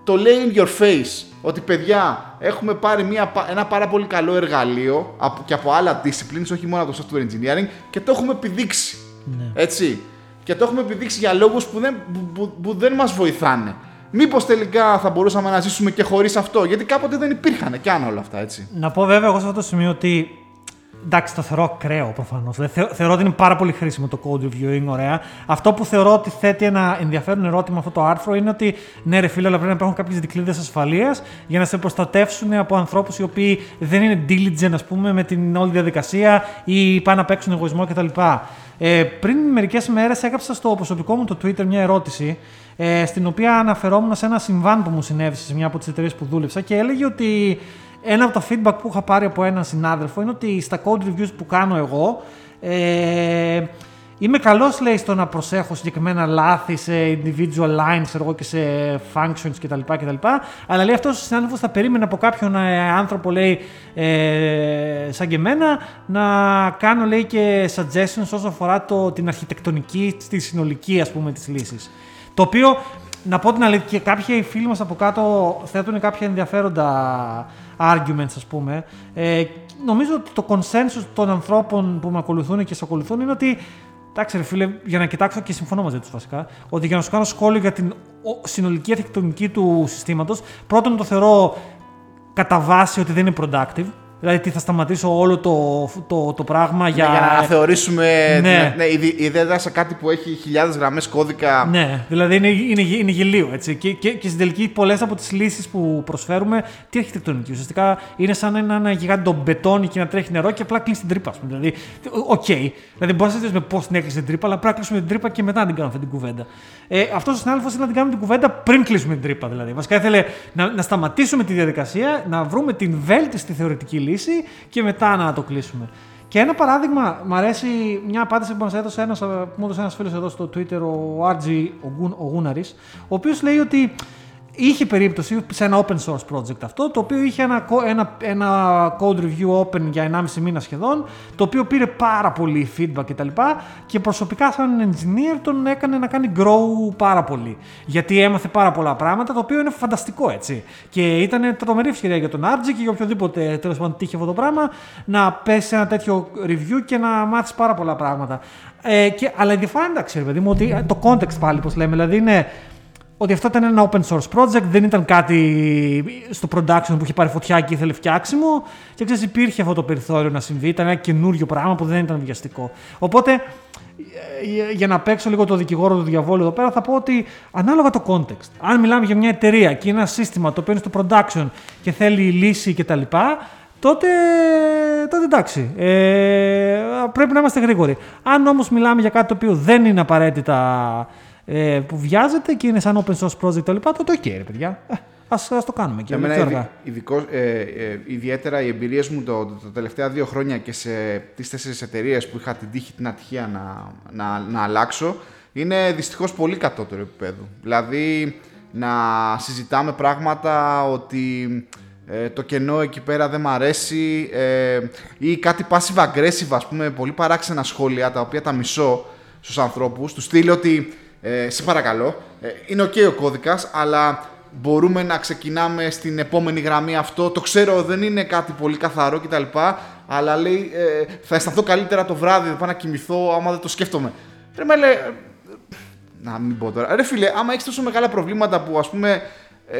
το λέει in your face ότι παιδιά, έχουμε πάρει μια, ένα πάρα πολύ καλό εργαλείο και από άλλα disciplines, όχι μόνο από το software engineering, και το έχουμε επιδείξει. Ναι. Έτσι. Και το έχουμε επιδείξει για λόγους που δεν, που, που, που δεν μας βοηθάνε. Μήπως τελικά θα μπορούσαμε να ζήσουμε και χωρίς αυτό, γιατί κάποτε δεν υπήρχαν κι αν όλα αυτά, έτσι. Να πω βέβαια εγώ σε αυτό το σημείο ότι εντάξει, το θεωρώ ακραίο προφανώς. Θεω, θεωρώ ότι είναι πάρα πολύ χρήσιμο το code reviewing, ωραία. Αυτό που θεωρώ ότι θέτει ένα ενδιαφέρον ερώτημα αυτό το άρθρο είναι ότι ναι, ρε φίλε, αλλά πρέπει να υπάρχουν κάποιες δικλείδες ασφαλείας για να σε προστατεύσουν από ανθρώπους οι οποίοι δεν είναι diligent, ας πούμε, με την όλη διαδικασία ή πάνε να παίξουν εγωισμό κτλ. Ε, πριν μερικές μέρες έγραψα στο προσωπικό μου το Twitter μια ερώτηση, ε, στην οποία αναφερόμουν σε ένα συμβάν που μου συνέβη σε μια από τις εταιρείες που δούλεψα και έλεγε ότι. Ένα από τα feedback που είχα πάρει από έναν συνάδελφο είναι ότι στα code reviews που κάνω εγώ ε, είμαι καλός, λέει, στο να προσέχω συγκεκριμένα λάθη σε individual lines εγώ, και σε functions κτλ. κτλ. Αλλά λέει αυτός ο συνάδελφος θα περίμενε από κάποιον άνθρωπο, λέει, ε, σαν και εμένα, να κάνω, λέει, και suggestions όσον αφορά το, την αρχιτεκτονική, τη συνολική, ας πούμε, της λύσης. Το οποίο, να πω την αλήθεια, κάποιοι φίλοι μας από κάτω θέτουν κάποια ενδιαφέροντα arguments, ας πούμε. Ε, νομίζω ότι το consensus των ανθρώπων που με ακολουθούν και σε ακολουθούν είναι ότι, εντάξει ρε φίλε, για να κοιτάξω και συμφωνώ μαζί τους βασικά, ότι για να σου κάνω σχόλιο για την συνολική αρχιτεκτονική του συστήματος, πρώτον το θεωρώ κατά βάση ότι δεν είναι productive. Δηλαδή τι θα σταματήσω όλο το, το, το πράγμα ναι, για... για να θεωρήσουμε ναι. Ναι, ιδιαίτερα σε κάτι που έχει χιλιάδες γραμμές κώδικα. Ναι, δηλαδή είναι, είναι, είναι γελίο, έτσι. Και, και, και στην τελική πολλές από τις λύσεις που προσφέρουμε, τι αρχιτεκτονική. Ουσιαστικά είναι σαν ένα, ένα γιγάντο μπετόνι και να τρέχει νερό και απλά κλείνει την τρύπα. Δηλαδή, οκ. Okay. Δηλαδή μπορεί να συζητήσουμε πώς την έκλεισε την τρύπα, αλλά πρέπει να κλείσουμε την τρύπα και μετά να την κάνουμε αυτή την κουβέντα. Ε, αυτός ο συνάδελφος είναι να την κάνουμε την κουβέντα πριν κλείσουμε την τρύπα. Δηλαδή. Βασικά ήθελε να, να σταματήσουμε τη διαδικασία, να βρούμε την βέλτιστη θεωρητική λύση. Και μετά να το κλείσουμε. Και ένα παράδειγμα, μου αρέσει μια απάντηση που μας έδωσε ένας, μου έδωσε ένας φίλος εδώ στο Twitter, ο Άρτζι ο Γούναρης, ο οποίος λέει ότι Είχε περίπτωση σε ένα open source project αυτό, το οποίο είχε ένα, ένα, ένα code review open για ενάμιση μήνα σχεδόν, το οποίο πήρε πάρα πολύ feedback κτλ. Και, και προσωπικά σαν engineer τον έκανε να κάνει grow πάρα πολύ. Γιατί έμαθε πάρα πολλά πράγματα, το οποίο είναι φανταστικό, έτσι. Και ήταν τρομερή ευκαιρία για τον Άρτζη και για οποιοδήποτε τέλος πάντων τύχει αυτό το πράγμα να πέσει σε ένα τέτοιο review και να μάθει πάρα πολλά πράγματα. Ε, και, αλλά η διαφορά εντάξει, ρε παιδί μου, ότι το context πάλι, πώς λέμε, δηλαδή είναι. Ότι αυτό ήταν ένα open source project, δεν ήταν κάτι στο production που είχε πάρει φωτιά και ήθελε φτιάξιμο. Και ξέρεις, υπήρχε αυτό το περιθώριο να συμβεί, ήταν ένα καινούριο πράγμα που δεν ήταν βιαστικό. Οπότε, για να παίξω λίγο το δικηγόρο του διαβόλου εδώ πέρα, θα πω ότι ανάλογα το context. Αν μιλάμε για μια εταιρεία και ένα σύστημα το οποίο είναι στο production και θέλει λύση κτλ., τότε, τότε εντάξει, ε, πρέπει να είμαστε γρήγοροι. Αν όμως μιλάμε για κάτι το οποίο δεν είναι απαραίτητα. Που βιάζεται και είναι σαν open source project τα λοιπά, τότε ok ρε παιδιά, ας, ας το κάνουμε και εμένα αργά. Ειδικό, ε, ε, ιδιαίτερα οι εμπειρίες μου το, το, τα τελευταία δύο χρόνια και σε τις τέσσερις εταιρείες που είχα την τύχη, την ατυχία να, να, να αλλάξω, είναι δυστυχώς πολύ κατώτερο επίπεδο. Δηλαδή να συζητάμε πράγματα ότι ε, το κενό εκεί πέρα δεν μ' αρέσει ε, ή κάτι passive aggressive, ας πούμε, πολύ παράξενα σχόλια τα οποία τα μισώ στους ανθρώπους, του στείλει ότι Ε, σε παρακαλώ, ε, είναι ok ο κώδικας, αλλά μπορούμε να ξεκινάμε στην επόμενη γραμμή αυτό. Το ξέρω, δεν είναι κάτι πολύ καθαρό κτλ. Αλλά λέει, ε, θα αισθανθώ καλύτερα το βράδυ, θα πάω να κοιμηθώ άμα δεν το σκέφτομαι. Ρε με λέει, να μην πω τώρα. Ρε φίλε, άμα έχεις τόσο μεγάλα προβλήματα που ας πούμε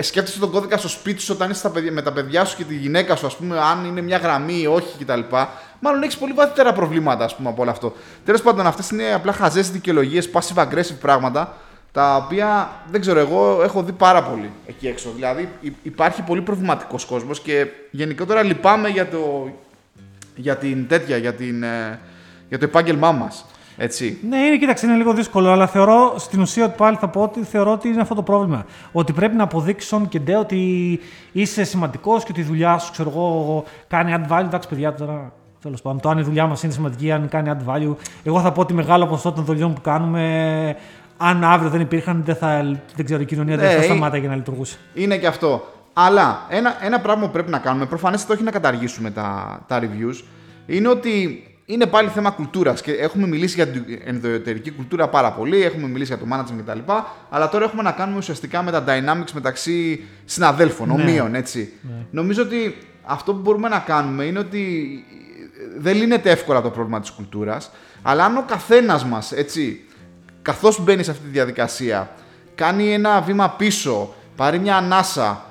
σκέφτεσαι τον κώδικα στο σπίτι σου όταν είσαι με τα παιδιά σου και τη γυναίκα σου, ας πούμε, αν είναι μια γραμμή ή όχι κτλ. Μάλλον έχεις πολύ βαθύτερα προβλήματα, ας πούμε, από όλο αυτό. Τέλος πάντων, αυτές είναι απλά χαζές δικαιολογίες, passive aggressive πράγματα, τα οποία δεν ξέρω, εγώ έχω δει πάρα πολύ εκεί έξω. Δηλαδή, υπάρχει πολύ προβληματικός κόσμος και γενικότερα λυπάμαι για, το, για την τέτοια, για, την, για το επάγγελμά μας. Έτσι. Ναι, είναι, κοίταξε, είναι λίγο δύσκολο, αλλά θεωρώ στην ουσία ότι πάλι θα πω ότι θεωρώ ότι είναι αυτό το πρόβλημα. Ότι πρέπει να αποδείξει on και ντε ότι είσαι σημαντικός και ότι η δουλειά σου, ξέρω εγώ, κάνει add value. Εντάξει, παιδιά, τώρα τέλος πάντων, το αν η δουλειά μας είναι σημαντική, αν κάνει add value. Εγώ θα πω ότι μεγάλο ποσοστό των δουλειών που κάνουμε, αν αύριο δεν υπήρχαν, δεν, θα, δεν ξέρω, η κοινωνία ναι, δεν θα σταμάταγε να λειτουργούσε. Είναι και αυτό. Αλλά ένα, ένα πράγμα που πρέπει να κάνουμε, προφανές το όχι να καταργήσουμε τα, τα reviews, είναι ότι. Είναι πάλι θέμα κουλτούρας και έχουμε μιλήσει για την ενδοετερική κουλτούρα πάρα πολύ, έχουμε μιλήσει για το management κτλ. Αλλά τώρα έχουμε να κάνουμε ουσιαστικά με τα dynamics μεταξύ συναδέλφων, ναι. ομοίων, έτσι. Ναι. Νομίζω ότι αυτό που μπορούμε να κάνουμε είναι ότι δεν λύνεται εύκολα το πρόβλημα της κουλτούρας, αλλά αν ο καθένας μας, έτσι, καθώς μπαίνει σε αυτή τη διαδικασία, κάνει ένα βήμα πίσω, πάρει μια ανάσα,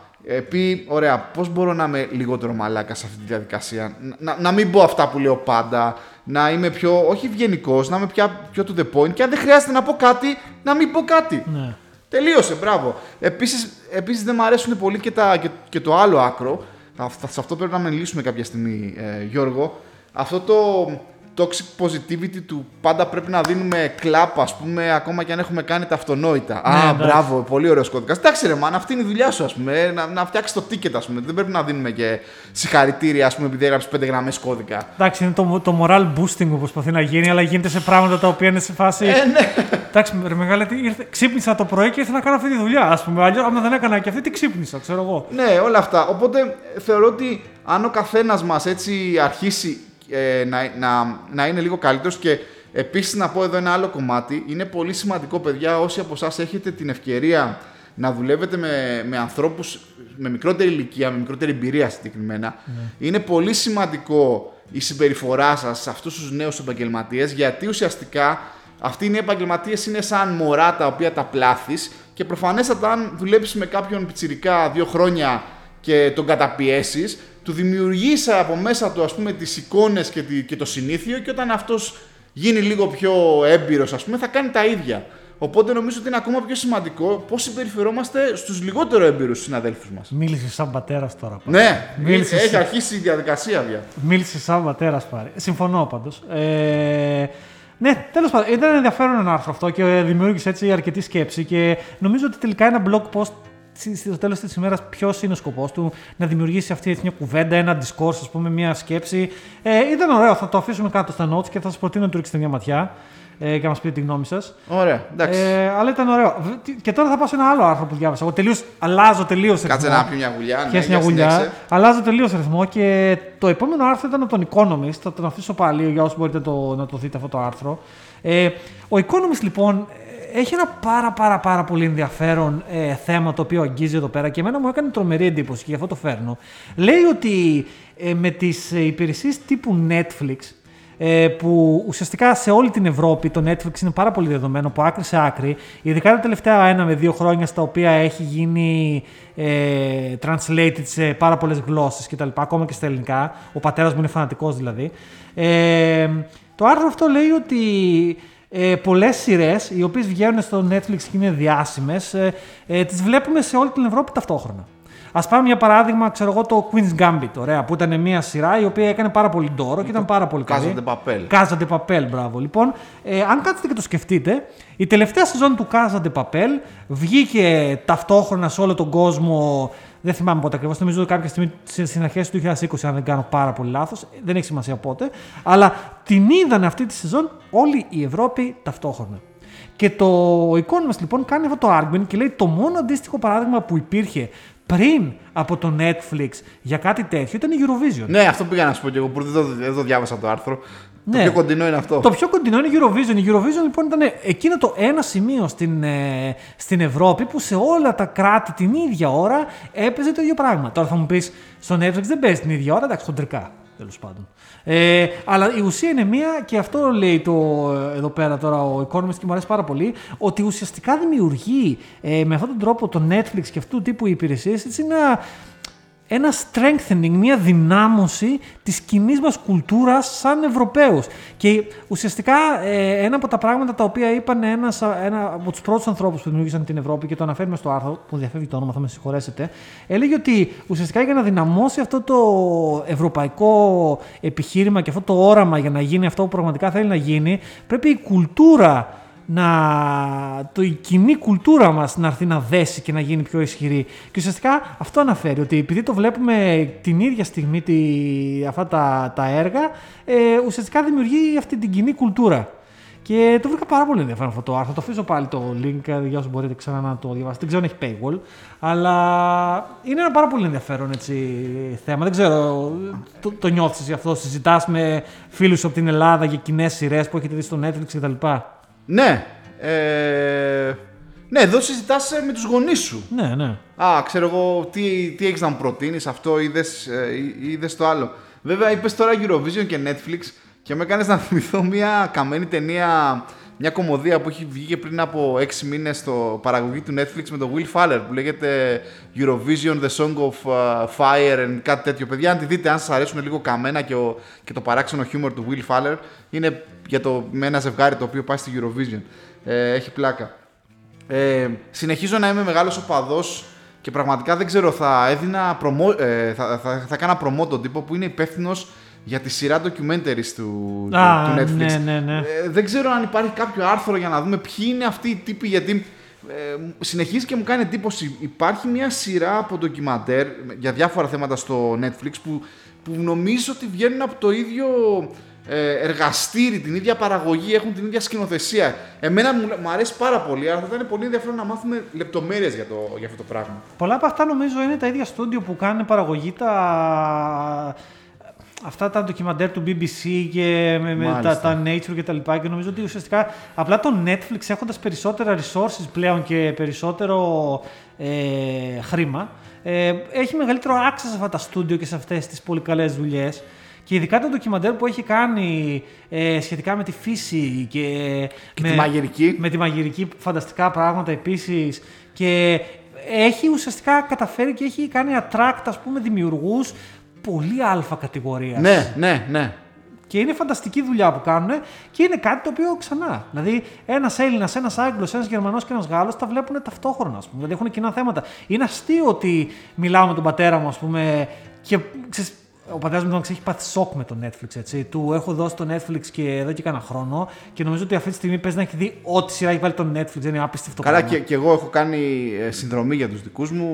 πει, ωραία, πώς μπορώ να είμαι λιγότερο μαλάκα σε αυτή τη διαδικασία, να, να μην πω αυτά που λέω πάντα, να είμαι πιο, όχι ευγενικός, να είμαι πια, πιο to the point και αν δεν χρειάζεται να πω κάτι, να μην πω κάτι. Ναι. Τελείωσε, μπράβο. Επίσης, επίσης δεν μου αρέσουν πολύ και, τα, και, και το άλλο άκρο, σε αυτό πρέπει να μιλήσουμε κάποια στιγμή, ε, Γιώργο, αυτό το toxic positivity του πάντα πρέπει να δίνουμε κλαπ, ας πούμε, ακόμα και αν έχουμε κάνει τα αυτονόητα. Ναι, Α, μπράβο, πολύ ωραίος κώδικας. Εντάξει, ρε, μάνα, αυτή είναι η δουλειά σου, ας πούμε. Να, να φτιάξεις το ticket, ας πούμε. Δεν πρέπει να δίνουμε και συγχαρητήρια, ας πούμε, επειδή έγραψες πέντε γραμμές κώδικα. Εντάξει, είναι το, το moral boosting που προσπαθεί να γίνει, αλλά γίνεται σε πράγματα τα οποία είναι σε φάση. Ε, ναι. Εντάξει, ρε, μεγάλε, ήρθε, ξύπνησα το πρωί και ήρθα να κάνω αυτή τη δουλειά, ας πούμε. Αλλιώς, άμα δεν έκανα και αυτή, τι ξύπνησα, ξέρω εγώ. Ναι, όλα αυτά. Οπότε θεωρώ ότι αν ο καθένας μας έτσι αρχίσει. Να, να, να είναι λίγο καλύτερος και επίσης να πω εδώ ένα άλλο κομμάτι. Είναι πολύ σημαντικό, παιδιά, όσοι από εσάς έχετε την ευκαιρία να δουλεύετε με, με ανθρώπους με μικρότερη ηλικία, με μικρότερη εμπειρία συγκεκριμένα, ναι. Είναι πολύ σημαντικό η συμπεριφορά σας σε αυτούς τους νέους επαγγελματίες, γιατί ουσιαστικά αυτοί οι νέοι επαγγελματίες είναι σαν μωρά τα οποία τα πλάθεις και προφανέστατα αν δουλέψεις με κάποιον πιτσιρικά δύο χρόνια και τον καταπιέσεις, του δημιουργήσα από μέσα του, ας πούμε, τις εικόνες και, τη, και το συνήθειο και όταν αυτός γίνει λίγο πιο έμπειρος, ας πούμε, θα κάνει τα ίδια. Οπότε νομίζω ότι είναι ακόμα πιο σημαντικό πώς συμπεριφερόμαστε στους λιγότερο έμπειρους συναδέλφους μας. Μίλησε σαν πατέρας τώρα. Πάλι. Ναι, Μίλησε... έχει αρχίσει η διαδικασία πια. Μίλησε σαν πατέρας πάλι. Συμφωνώ πάντως. Ε... Ναι, τέλος πάντων, ήταν ενδιαφέρον ένα άρθρο αυτό και δημιούργησε έτσι αρκετή σκέψη και νομίζω ότι τελικά ένα blog post. Στο τέλος της ημέρας, ποιος είναι ο σκοπός του να δημιουργήσει αυτή μια κουβέντα, ένα discourse, ας πούμε, μια σκέψη. Ε, ήταν ωραίο, θα το αφήσουμε κάτω στα notes και θα σας προτείνω να του ρίξετε μια ματιά. ε, και να μας πείτε τη γνώμη σας. Ωραία, εντάξει. Ε, αλλά ήταν ωραίο. Και τώρα θα πάω σε ένα άλλο άρθρο που διάβασα. Εγώ τελείως, αλλάζω τελείως ρυθμό. Κάτσε να πει μια γουλιά. Ναι, μια γουλιά. Αλλάζω τελείως ρυθμό και το επόμενο άρθρο ήταν από τον Economist. Θα τον αφήσω πάλι για όσοι μπορείτε το, να το δείτε αυτό το άρθρο. Ε, ο Economist λοιπόν έχει ένα πάρα πάρα πάρα πολύ ενδιαφέρον ε, θέμα το οποίο αγγίζει εδώ πέρα και εμένα μου έκανε τρομερή εντύπωση και γι' αυτό το φέρνω. Λέει ότι ε, με τις υπηρεσίες τύπου Netflix, ε, που ουσιαστικά σε όλη την Ευρώπη το Netflix είναι πάρα πολύ δεδομένο από άκρη σε άκρη, ειδικά τα τελευταία ένα με δύο χρόνια στα οποία έχει γίνει ε, translated σε πάρα πολλές γλώσσες κτλ, ακόμα και στα ελληνικά, ο πατέρας μου είναι φανατικός δηλαδή. Ε, το άρθρο αυτό λέει ότι Ε, πολλές σειρές, οι οποίες βγαίνουν στο Netflix και είναι διάσημες, ε, ε, τις βλέπουμε σε όλη την Ευρώπη ταυτόχρονα. Ας πάμε για παράδειγμα, ξέρω εγώ, το Queen's Gambit, ωραία, που ήταν μια σειρά η οποία έκανε πάρα πολύ ντόρο και ήταν πάρα πολύ καλή. Casa de Papel. Casa de Papel, μπράβο. Λοιπόν, ε, αν κάτσετε και το σκεφτείτε, η τελευταία σεζόν του Casa de Papel βγήκε ταυτόχρονα σε όλο τον κόσμο. Δεν θυμάμαι πότε ακριβώς, νομίζω κάποια στιγμή στις αρχές του είκοσι είκοσι, αν δεν κάνω πάρα πολύ λάθος, δεν έχει σημασία πότε, αλλά την είδαν αυτή τη σεζόν όλη η Ευρώπη ταυτόχρονα. Και το Economist λοιπόν κάνει αυτό το argument και λέει το μόνο αντίστοιχο παράδειγμα που υπήρχε πριν από το Netflix για κάτι τέτοιο ήταν η Eurovision. Ναι, αυτό πήγα να σου πω και εγώ, που δεν το διάβασα το άρθρο. Το ναι. πιο κοντινό είναι αυτό. Το πιο κοντινό είναι η Eurovision. Η Eurovision λοιπόν ήταν εκείνο το ένα σημείο στην, ε, στην Ευρώπη που σε όλα τα κράτη την ίδια ώρα έπαιζε το ίδιο πράγμα. Τώρα θα μου πεις, στο Netflix δεν παίζει την ίδια ώρα, εντάξει, χοντρικά, τέλος πάντων. Ε, αλλά η ουσία είναι μία και αυτό λέει το, εδώ πέρα τώρα ο Economist και μου αρέσει πάρα πολύ, ότι ουσιαστικά δημιουργεί ε, με αυτόν τον τρόπο το Netflix και αυτού του τύπου οι υπηρεσίες έτσι να... ένα strengthening, μια δυνάμωση της κοινής μας κουλτούρας σαν Ευρωπαίους. Και ουσιαστικά ένα από τα πράγματα τα οποία είπαν ένας, ένα από τους πρώτους ανθρώπους που δημιούργησαν την Ευρώπη και το αναφέρουμε στο άρθρο, που διαφεύγει το όνομα, θα με συγχωρέσετε, έλεγε ότι ουσιαστικά για να δυναμώσει αυτό το ευρωπαϊκό επιχείρημα και αυτό το όραμα για να γίνει αυτό που πραγματικά θέλει να γίνει, πρέπει η κουλτούρα... να το, η κοινή κουλτούρα μας να έρθει να δέσει και να γίνει πιο ισχυρή. Και ουσιαστικά αυτό αναφέρει, ότι επειδή το βλέπουμε την ίδια στιγμή τη, αυτά τα, τα έργα, ε, ουσιαστικά δημιουργεί αυτή την κοινή κουλτούρα. Και το βρήκα πάρα πολύ ενδιαφέρον αυτό το άρθρο. Το αφήσω πάλι το link για όσοι μπορείτε ξανά να το διαβάσετε. Δεν ξέρω αν έχει paywall, αλλά είναι ένα πάρα πολύ ενδιαφέρον έτσι, θέμα. Δεν ξέρω, το, το νιώθεις γι' αυτό. Συζητάς με φίλους από την Ελλάδα για κοινές σειρές που έχετε δει στο Netflix κτλ. Ναι, ε, ναι, εδώ συζητάς με τους γονείς σου. Ναι, ναι. Α, ξέρω εγώ τι, τι έχεις να μου προτείνεις, αυτό είδες, ε, είδες το άλλο. Βέβαια, είπες τώρα Eurovision και Netflix και με έκανες να θυμηθώ μια καμένη ταινία, μια κομμωδία που έχει βγει πριν από έξι μήνες στο παραγωγή του Netflix με τον Will Farrell που λέγεται Eurovision, The Song of Fire and κάτι τέτοιο. Παιδιά, αν τη δείτε, αν σας αρέσουν λίγο καμένα και, ο, και το παράξενο χιούμορ του Will Farrell, είναι για το, με ένα ζευγάρι το οποίο πάει στη Eurovision. Ε, έχει πλάκα. Ε, συνεχίζω να είμαι μεγάλος οπαδός και πραγματικά δεν ξέρω, θα, έδινα προμό, ε, θα, θα, θα έκανα προμό τον τύπο που είναι υπεύθυνος για τη σειρά documentaries του, ah, του Netflix. Ναι, ναι, ναι. Ε, δεν ξέρω αν υπάρχει κάποιο άρθρο για να δούμε ποιοι είναι αυτοί οι τύποι, γιατί ε, συνεχίζει και μου κάνει εντύπωση. Υπάρχει μια σειρά από ντοκιμαντέρ για διάφορα θέματα στο Netflix που, που νομίζω ότι βγαίνουν από το ίδιο ε, εργαστήρι, την ίδια παραγωγή, έχουν την ίδια σκηνοθεσία. Εμένα μου, μου αρέσει πάρα πολύ, αλλά θα ήταν πολύ ενδιαφέρον να μάθουμε λεπτομέρειες για, το, για αυτό το πράγμα. Πολλά από αυτά νομίζω είναι τα ίδια στούντιο που κάνουν παραγωγή τα... αυτά τα ντοκιμαντέρ του μπι μπι σι και με, με τα, τα Nature και τα λοιπά, και νομίζω ότι ουσιαστικά απλά το Netflix έχοντας περισσότερα resources πλέον και περισσότερο ε, χρήμα ε, έχει μεγαλύτερο access σε αυτά τα στούντιο και σε αυτές τις πολύ καλές δουλειές. Και ειδικά το ντοκιμαντέρ που έχει κάνει ε, σχετικά με τη φύση και, και με, τη μαγειρική. με τη μαγειρική, φανταστικά πράγματα επίσης. Και έχει ουσιαστικά καταφέρει και έχει κάνει attract, ας πούμε, δημιουργούς πολύ αλφα κατηγορίας. Ναι, ναι, ναι. Και είναι φανταστική δουλειά που κάνουν και είναι κάτι το οποίο ξανά. Δηλαδή, ένας Έλληνας, ένας Άγγλος, ένας Γερμανός και ένας Γάλλος τα βλέπουν ταυτόχρονα, ας πούμε. Δηλαδή, έχουν κοινά θέματα. Είναι αστείο ότι μιλάω με τον πατέρα μου, ας πούμε, και ξέρεις, Ο πατέρας μου έχει πάθει σοκ με το Netflix. Έτσι. Του έχω δώσει το Netflix και εδώ και κάνα χρόνο και νομίζω ότι αυτή τη στιγμή παίζει να έχει δει ό,τι σειρά έχει βάλει το Netflix. Δεν είναι απίστευτο. Καλά, και, και εγώ έχω κάνει συνδρομή για τους δικούς μου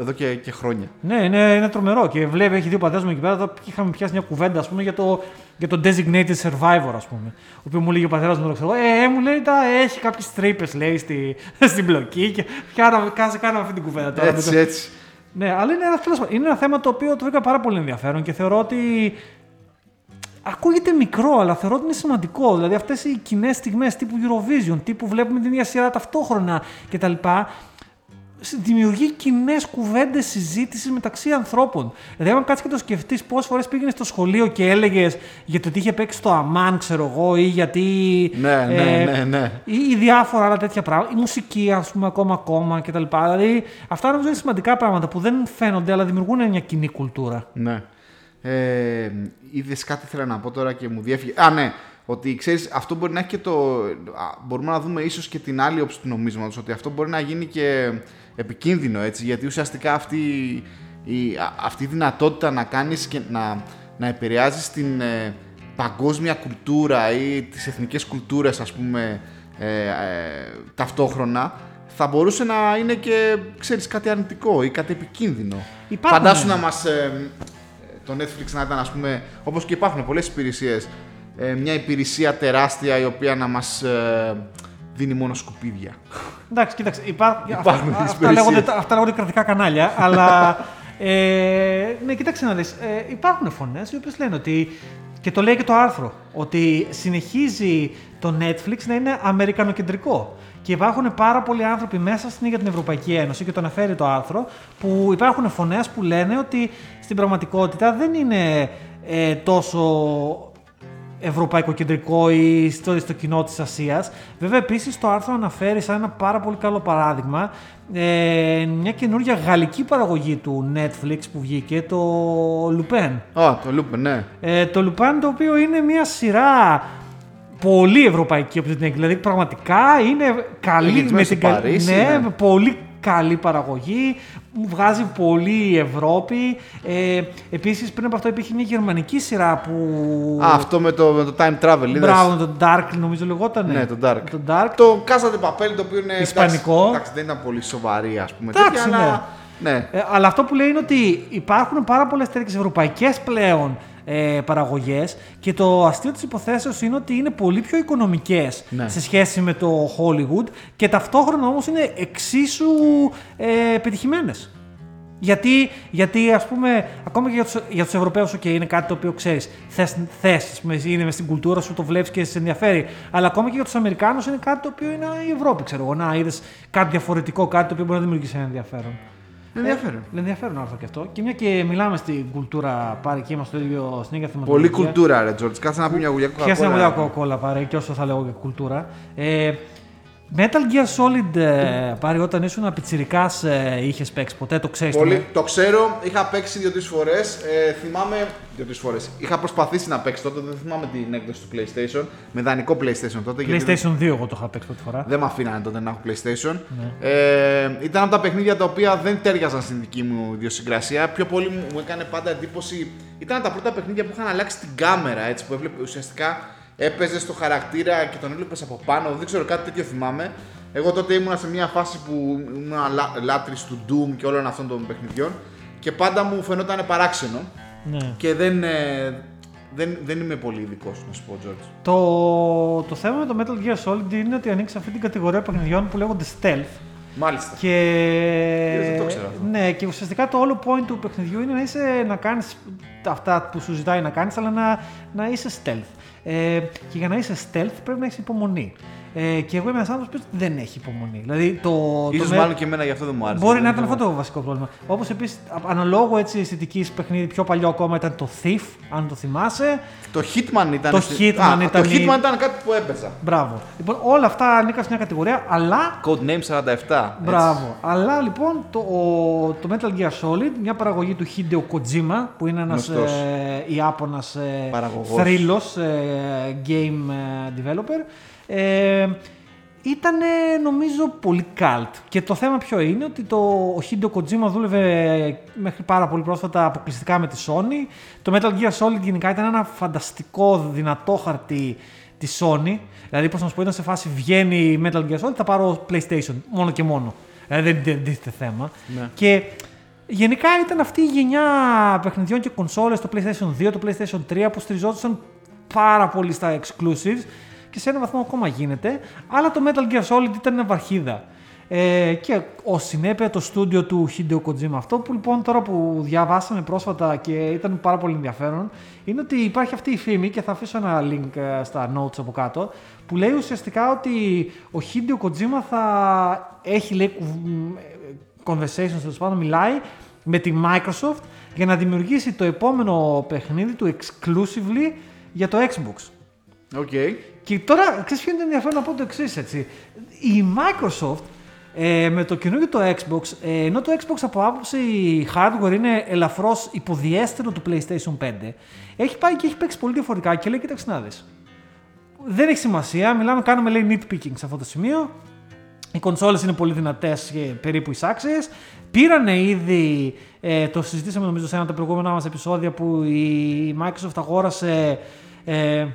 εδώ και, και χρόνια. Ναι, είναι, είναι τρομερό. Και βλέπει, έχει δει ο πατέρας μου εκεί πέρα. Τώρα είχαμε πιάσει μια κουβέντα, ας πούμε, για το, για το designated survivor, ας πούμε. Ο οποίο μου λέει ο πατέρας μου, ξέρω, ε, μου λέει, τα έχει κάποιες τρύπες, λέει, στη, στην μπλοκή. Και κάναμε αυτή την κουβέντα τώρα. Έτσι, έτσι. Ναι, αλλά είναι ένα, είναι ένα θέμα το οποίο το βρήκα πάρα πολύ ενδιαφέρον και θεωρώ ότι ακούγεται μικρό, αλλά θεωρώ ότι είναι σημαντικό. Δηλαδή αυτές οι κοινές στιγμές τύπου Eurovision, τύπου βλέπουμε την ίδια σειρά ταυτόχρονα κτλ. Δημιουργεί κοινές κουβέντες συζήτησης μεταξύ ανθρώπων. Δηλαδή, αν κάτσεις και το σκεφτείς πόσες φορές πήγαινες στο σχολείο και έλεγες για το τι είχε παίξει το αμάν, ξέρω εγώ, ή γιατί. Ναι, ναι, ε, ναι, ναι. Ή, ή διάφορα άλλα τέτοια πράγματα. Η μουσική, ας πούμε, ακόμα ακόμα κτλ. Δηλαδή, αυτά νομίζω είναι σημαντικά πράγματα που δεν φαίνονται, αλλά δημιουργούν μια κοινή κουλτούρα. Ναι. Ε, είδες κάτι θέλω να πω τώρα και μου διέφυγε. Α, ναι. Ότι ξέρεις, αυτό μπορεί να έχει και το. Μπορούμε να δούμε ίσως και την άλλη όψη του νομίσματος, ότι αυτό μπορεί να γίνει και επικίνδυνο, έτσι, γιατί ουσιαστικά αυτή η, αυτή η δυνατότητα να κάνεις και να, να επηρεάζεις την ε, παγκόσμια κουλτούρα ή τις εθνικές κουλτούρες, ας πούμε, ε, ε, ταυτόχρονα, θα μπορούσε να είναι και, ξέρεις, κάτι αρνητικό ή κάτι επικίνδυνο. Υπάρχουν. Φαντάσου να μας, ε, το Netflix να ήταν, ας πούμε, όπως και υπάρχουν πολλές υπηρεσίες, ε, μια υπηρεσία τεράστια η οποία να μας... Ε, δίνει μόνο σκουπίδια. Εντάξει, κοίταξε. Υπά... Υπάρχουν αυτά, αυτά, λέγονται, αυτά λέγονται κρατικά κανάλια, αλλά. Ε, ναι, κοίταξε να δεις. Ε, υπάρχουν φωνές οι οποίες λένε ότι. Και το λέει και το άρθρο. Ότι συνεχίζει το Netflix να είναι αμερικανοκεντρικό. Και υπάρχουν πάρα πολλοί άνθρωποι μέσα στην ίδια την Ευρωπαϊκή Ένωση, και το αναφέρει το άρθρο, που υπάρχουν φωνές που λένε ότι στην πραγματικότητα δεν είναι ε, τόσο ευρωπαϊκοκεντρικό ή στο, στο κοινό της Ασίας. Βέβαια, επίσης, το άρθρο αναφέρει σαν ένα πάρα πολύ καλό παράδειγμα ε, μια καινούργια γαλλική παραγωγή του Netflix που βγήκε, το Λουπέν. Α, το Λουπέν, ναι. Ε, το Λουπέν, το οποίο είναι μια σειρά πολύ ευρωπαϊκή, όπως την έχει. Δηλαδή, πραγματικά είναι καλή, με την καλή. Παρίσι, ναι, ναι. Πολύ καλή παραγωγή, βγάζει πολύ η Ευρώπη. Ε, επίσης, πριν από αυτό υπήρχε μια γερμανική σειρά που... Α, αυτό με το, με το time travel, είδες. Μπράβο, το Dark νομίζω λεγόταν. Ναι, το Dark. Το, Dark. Το Casa de Papel, το οποίο είναι... Ισπανικό. Εντάξει, δεν ήταν πολύ σοβαρή, ας πούμε. Εντάξει, τέτοια, ναι. Αλλά... Ναι. Ε, αλλά αυτό που λέει είναι ότι υπάρχουν πάρα πολλές τέτοιες ευρωπαϊκές πλέον ε, παραγωγές και το αστείο της υποθέσεως είναι ότι είναι πολύ πιο οικονομικές, ναι, σε σχέση με το Hollywood και ταυτόχρονα όμως είναι εξίσου ε, πετυχημένες. Γιατί, γιατί, ας πούμε, ακόμα και για τους, για τους Ευρωπαίους, okay, είναι κάτι το οποίο ξέρεις, θες, θες, είναι μες στην κουλτούρα σου, το βλέπεις και σε ενδιαφέρει. Αλλά ακόμα και για τους Αμερικάνους είναι κάτι το οποίο είναι η Ευρώπη, ξέρω εγώ. Να είδες κάτι διαφορετικό, κάτι το οποίο μπορεί να δημιουργήσει ένα ενδιαφέρον. Είναι ενδιαφέρον. Ε, ενδιαφέρον άρθρο και αυτό. Και μια και μιλάμε στην κουλτούρα, πάρε και είμαστε στο ίδιο στην ίδια θεματολογία. Πολύ κουλτούρα, ρε Τζόρτζ. Κάτσε να πει μια γουλιά κοκακόλα. Κάτσε να πει μια γουλιά κοκακόλα, πάρε, και όσο θα λέω για κουλτούρα. Ε, Metal Gear Solid, ε, πάρε, όταν ήσουν πιτσιρικάς, ε, είχες παίξει ποτέ, το ξέρεις. Πολύ, το, το ξέρω, είχα παίξει δύο-τρεις φορές. Ε, θυμάμαι. Δύο-τρεις φορές. Είχα προσπαθήσει να παίξω τότε, δεν θυμάμαι την έκδοση του PlayStation. Με δανεικό PlayStation τότε. PlayStation δύο, εγώ το είχα παίξει πρώτη φορά. Δεν με αφήνανε τότε να έχω PlayStation. Ναι. Ε, ήταν από τα παιχνίδια τα οποία δεν τέριαζαν στην δική μου ιδιοσυγκρασία. Πιο πολύ μου έκανε πάντα εντύπωση. Ήταν τα πρώτα παιχνίδια που είχαν αλλάξει την κάμερα. Έτσι, που έβλεπε, ουσιαστικά έπαιζε το χαρακτήρα και τον έβλεπε από πάνω. Δεν ξέρω, κάτι τέτοιο θυμάμαι. Εγώ τότε ήμουνα σε μια φάση που ήμουν λάτρης του Doom και όλων αυτών των παιχνιδιών. Και πάντα μου φαινόταν παράξενο. Ναι. Και δεν, ε, δεν, δεν είμαι πολύ ειδικός, να σου πω, George. Το, το θέμα με το Metal Gear Solid είναι ότι ανοίξει αυτή την κατηγορία παιχνιδιών που λέγονται stealth. Μάλιστα. Και... Κύριε, δεν το ξέρω. Ναι, και ουσιαστικά το όλο point του παιχνιδιού είναι να, είσαι, να κάνεις αυτά που σου ζητάει να κάνεις, αλλά να, να είσαι stealth. Ε, και για να είσαι stealth πρέπει να έχεις υπομονή. Ε, και εγώ είμαι ένας άνθρωπος που δεν έχει υπομονή. Δηλαδή, το, ίσως το μάλλον με... και εμένα γι' αυτό δεν μου άρεσε. Μπορεί να ήταν αυτό το βασικό πρόβλημα. Όπως επίσης, αναλόγω έτσι αισθητικής παιχνίδι, πιο παλιό ακόμα ήταν το Thief, αν το θυμάσαι. Το Hitman ήταν. Το στη... Hitman, α, ήταν, το Hitman η... ήταν κάτι που έπαιζα. Μπράβο. Λοιπόν, όλα αυτά ανήκαν σε μια κατηγορία, αλλά. Codename σαράντα επτά. Μπράβο. Έτσι. Αλλά λοιπόν το, ο, το Metal Gear Solid, μια παραγωγή του Hideo Kojima, που είναι ένας ε, Ιάπωνας ε, θρύλος ε, game developer. Ε, ήταν νομίζω πολύ cult. Και το θέμα ποιο είναι, ότι το, ο Hideo Kojima δούλευε μέχρι πάρα πολύ πρόσφατα αποκλειστικά με τη Sony. Το Metal Gear Solid γενικά ήταν ένα φανταστικό δυνατό χαρτί της Sony. Δηλαδή, πώς να σου πω, ήταν σε φάση βγαίνει η Metal Gear Solid, θα πάρω PlayStation, μόνο και μόνο. Δηλαδή, δεν τίθεται θέμα. Ναι. Και γενικά ήταν αυτή η γενιά παιχνιδιών και κονσόλες, το PlayStation δύο, το PlayStation τρία, που στηριζόντουσαν πάρα πολύ στα exclusives. Και σε έναν βαθμό ακόμα γίνεται, αλλά το Metal Gear Solid ήταν βαρχίδα. Ε, και ως συνέπεια το στούντιο του Hideo Kojima. Αυτό που λοιπόν τώρα που διαβάσαμε πρόσφατα και ήταν πάρα πολύ ενδιαφέρον, είναι ότι υπάρχει αυτή η φήμη, και θα αφήσω ένα link στα notes από κάτω, που λέει ουσιαστικά ότι ο Hideo Kojima θα έχει, λέει, conversations, τέλος πάντων, μιλάει με τη Microsoft για να δημιουργήσει το επόμενο παιχνίδι του exclusively για το Xbox. Okay. Και τώρα, ξέρεις ποιο είναι το ενδιαφέρον, να πω το εξής, έτσι. Η Microsoft ε, με το καινούργιο το Xbox, ε, ενώ το Xbox από άποψη hardware είναι ελαφρώς υποδιέστερο του PlayStation πέντε, έχει πάει και έχει παίξει πολύ διαφορετικά και λέει, κοίταξε να δεις. Δεν έχει σημασία, μιλάμε, κάνουμε λέει nitpicking σε αυτό το σημείο. Οι κονσόλες είναι πολύ δυνατές και περίπου εισάξιες. Πήρανε ήδη, ε, το συζητήσαμε νομίζω σε ένα από τα προηγούμενα μας επεισόδια, που η Microsoft αγόρασε ε,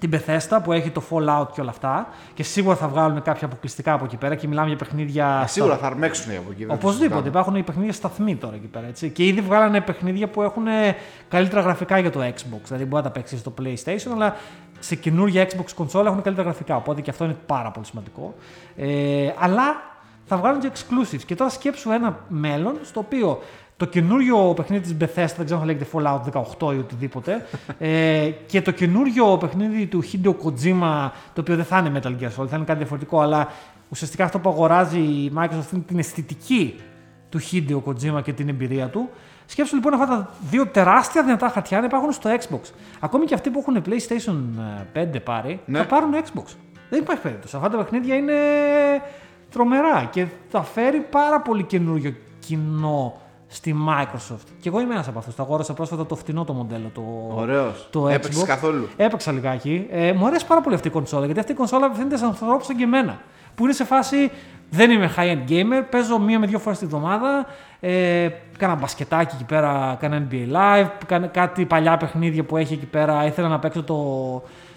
την Bethesda που έχει το Fallout και όλα αυτά, και σίγουρα θα βγάλουν κάποια αποκλειστικά από εκεί πέρα, και μιλάμε για παιχνίδια. Σίγουρα στα... θα αρμέξουν από εκεί πέρα. Οπωσδήποτε, υπάρχουν οι παιχνίδια σταθμοί τώρα εκεί πέρα. Έτσι. Και ήδη βγάλανε παιχνίδια που έχουν καλύτερα γραφικά για το Xbox. Δηλαδή μπορεί να τα παίξει στο PlayStation, αλλά σε καινούργια Xbox κονσόλα έχουν καλύτερα γραφικά. Οπότε και αυτό είναι πάρα πολύ σημαντικό. Ε, αλλά θα βγάλουν και exclusives. Και τώρα σκέψου ένα μέλλον στο οποίο το καινούριο παιχνίδι της Bethesda, δεν ξέρω αν λέγεται Fallout δεκαοκτώ ή οτιδήποτε, ε, και το καινούριο παιχνίδι του Hideo Kojima, το οποίο δεν θα είναι Metal Gear Solid, θα είναι κάτι διαφορετικό, αλλά ουσιαστικά αυτό που αγοράζει η Microsoft είναι την αισθητική του Hideo Kojima και την εμπειρία του. Σκέψου λοιπόν αυτά τα δύο τεράστια δυνατά χαρτιά να υπάρχουν στο Xbox. Ακόμη και αυτοί που έχουν PlayStation πέντε πάρει, ναι, θα πάρουν Xbox. Δεν υπάρχει περίπτωση. Αυτά τα παιχνίδια είναι τρομερά και θα φέρει πάρα πολύ καινούριο κοινό στη Microsoft. Και εγώ είμαι ένας από αυτούς. Τα αγόρασα πρόσφατα το φτηνό το μοντέλο. Το, ωραίος. Το Xbox. Έπαιξες καθόλου? Έπαιξα λιγάκι. Ε, μου αρέσει πάρα πολύ αυτή η κονσόλα, γιατί αυτή η κονσόλα απευθύνεται σε ανθρώπους σαν και εμένα, που είναι σε φάση δεν είμαι high-end gamer, παίζω μία με δύο φορές τη βδομάδα, ε, κάνα μπασκετάκι εκεί πέρα, κάνα N B A Live, κάνα κάτι παλιά παιχνίδια που έχει εκεί πέρα. Ήθελα να παίξω το,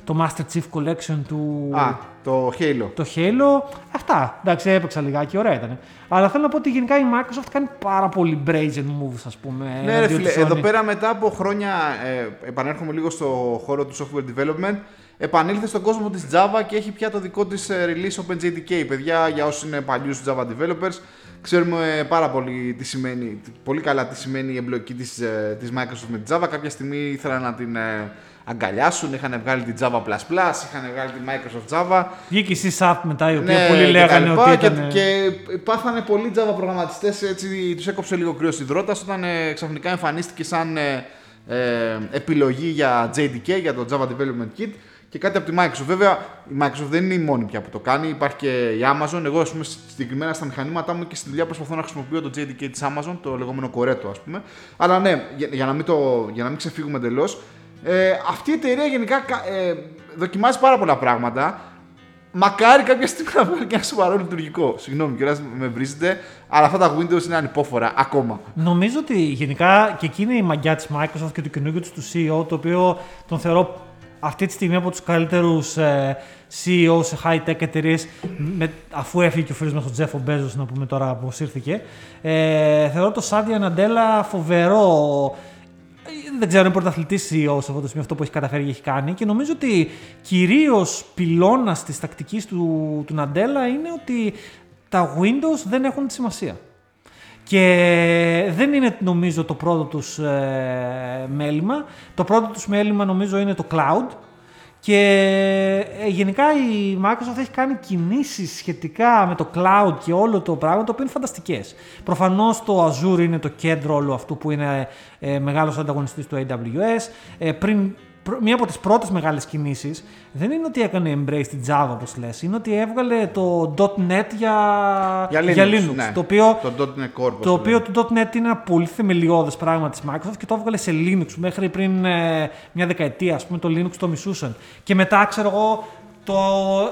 το Master Chief Collection του... Α, το Halo. Το Halo. Αυτά. Εντάξει, έπαιξα λιγάκι, ωραία ήταν. Αλλά θέλω να πω ότι γενικά η Microsoft κάνει πάρα πολύ brazen moves, ας πούμε. Ναι, ρε φίλε, εδώ πέρα μετά από χρόνια, ε, επανέρχομαι λίγο στο χώρο του software development, επανήλθε στον κόσμο της Java και έχει πια το δικό της release OpenJDK. Παιδιά, για όσους είναι παλιούς Java developers, ξέρουμε πάρα πολύ, τι σημαίνει, πολύ καλά τι σημαίνει η εμπλοκή της, της Microsoft με τη Java. Κάποια στιγμή ήθελαν να την αγκαλιάσουν, είχαν βγάλει την Java++, είχαν βγάλει τη Microsoft Java. Βγήκε η C-Sharp μετά, η οποία ναι, πολλοί λέγανε ότι ήταν... Και, και πάθανε πολλοί Java προγραμματιστές, έτσι τους έκοψε λίγο κρύος υδρότας, όταν ε, ξαφνικά εμφανίστηκε σαν ε, ε, επιλογή για τζέι ντι κέι, για το Java Development Kit. Και κάτι από τη Microsoft. Βέβαια, η Microsoft δεν είναι η μόνη πια που το κάνει. Υπάρχει και η Amazon. Εγώ, ας πούμε, συγκεκριμένα στα μηχανήματά μου και στη δουλειά προσπαθώ να χρησιμοποιώ το τζέι ντι κέι της Amazon, το λεγόμενο κορέτο, ας πούμε. Αλλά ναι, για, για, να, μην το, για να μην ξεφύγουμε εντελώς, ε, αυτή η εταιρεία γενικά ε, δοκιμάζει πάρα πολλά πράγματα. Μακάρι κάποια στιγμή να βγάλει και ένα σοβαρό λειτουργικό. Συγγνώμη κιόλας, με βρίζετε, αλλά αυτά τα Windows είναι ανυπόφορα ακόμα. Νομίζω ότι γενικά και εκεί είναι η μαγιά της Microsoft και του καινούργιου του σι ι ο, το οποίο τον θεωρώ αυτή τη στιγμή από τους καλύτερους ε, σι ι ο σε high-tech εταιρείες, με, αφού έφυγε και ο φίλος μας ο Τζέφο Μπέζος, να πούμε τώρα πώς ήρθε. Ε, θεωρώ το Sadia Nadella φοβερό, δεν ξέρω, είναι πρωταθλητής σι ι ο σε αυτό το σημείο, αυτό που έχει καταφέρει και έχει κάνει, και νομίζω ότι κυρίως πυλώνας της τακτικής του, του Nadella είναι ότι τα Windows δεν έχουν τη σημασία. Και δεν είναι νομίζω το πρώτο τους ε, μέλημα. Το πρώτο τους μέλημα νομίζω είναι το cloud. Και ε, γενικά η Microsoft έχει κάνει κινήσεις σχετικά με το cloud και όλο το πράγμα, το οποίο είναι φανταστικές. Προφανώς το Azure είναι το κέντρο όλου αυτού, που είναι ε, μεγάλος ανταγωνιστής του έι ντάμπλιου ες. Ε, πριν, πρω, μία από τις πρώτες μεγάλες κινήσεις δεν είναι ότι έκανε embrace τη Java, όπως λες, είναι ότι έβγαλε το .νετ για, για Linux. Για Linux, ναι. Το οποίο το .νετ Core, το, οποίο το .νετ είναι ένα πολύ θεμελιώδες πράγμα της Microsoft, και το έβγαλε σε Linux. Μέχρι πριν ε, μια δεκαετία, ας πούμε, το Linux το μισούσαν. Και μετά, ξέρω εγώ, το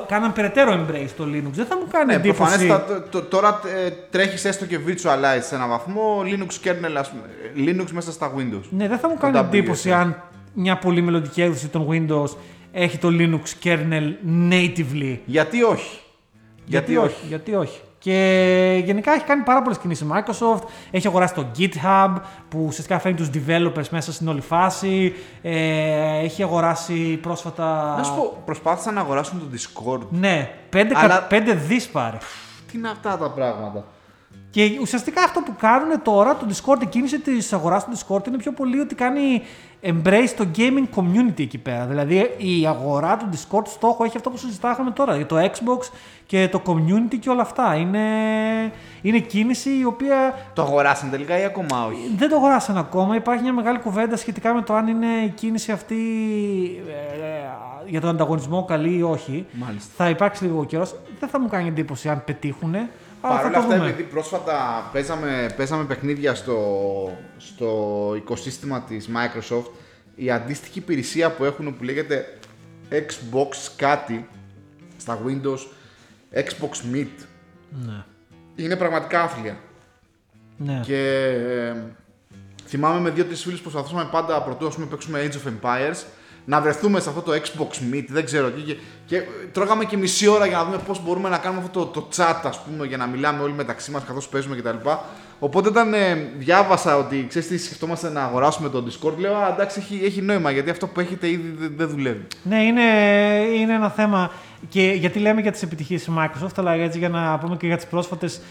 κάναν περαιτέρω embrace το Linux. Δεν θα μου κάνει εντύπωση. Ναι, τώρα τρέχεις έστω και virtualize σε έναν βαθμό Linux kernel, Linux μέσα στα Windows. Ναι, δεν θα μου κάνει εντύπωση αν μια πολύ μελλοντική έκδοση των Windows έχει το Linux kernel natively. Γιατί όχι. Γιατί, γιατί όχι. όχι. Γιατί όχι. Και γενικά έχει κάνει πάρα πολλές κινήσεις η Microsoft, έχει αγοράσει το GitHub που ουσιαστικά φέρνει τους developers μέσα στην όλη φάση, ε, έχει αγοράσει πρόσφατα... Να σου πω, προσπάθησαν να αγοράσουν το Discord. Ναι, πέντε, αλλά... κα... πέντε δις πάρε. Τι είναι αυτά τα πράγματα. Και ουσιαστικά αυτό που κάνουν τώρα, το Discord, η κίνηση της αγοράς του Discord είναι πιο πολύ ότι κάνει embrace το gaming community εκεί πέρα. Δηλαδή η αγορά του Discord στόχο έχει αυτό που συζητάγαμε τώρα, για το Xbox και το community και όλα αυτά. Είναι, είναι κίνηση η οποία... Το αγοράσαν τελικά ή ακόμα όχι? Δεν το αγοράσαν ακόμα. Υπάρχει μια μεγάλη κουβέντα σχετικά με το αν είναι η κίνηση αυτή ε, για τον ανταγωνισμό καλή ή όχι. Μάλιστα. Θα υπάρξει λίγο καιρός. Δεν θα μου κάνει εντύπωση αν πετύχουνε. Παρ' όλα αυτά, επειδή πρόσφατα παίζαμε, παίζαμε παιχνίδια στο, στο οικοσύστημα της Microsoft, η αντίστοιχη υπηρεσία που έχουν που λέγεται Xbox κάτι στα Windows, Xbox Meet, ναι, είναι πραγματικά άθλια. Ναι. Και ε, θυμάμαι με δύο-τρεις φίλους που προσπαθούσαμε πάντα πρωτού να παίξουμε Age of Empires, να βρεθούμε σε αυτό το Xbox Meet, δεν ξέρω, και, και τρώγαμε και μισή ώρα για να δούμε πώς μπορούμε να κάνουμε αυτό το, το chat, ας πούμε, για να μιλάμε όλοι μεταξύ μας καθώς παίζουμε κτλ. Οπότε όταν ε, διάβασα ότι, ξέρεις τι, σκεφτόμαστε να αγοράσουμε τον Discord, λέω, α, εντάξει, έχει, έχει νόημα, γιατί αυτό που έχετε ήδη δεν δε δουλεύει. Ναι, είναι, είναι ένα θέμα, και γιατί λέμε για τις επιτυχίες της Microsoft, αλλά έτσι για να πούμε και για τις πρόσφατες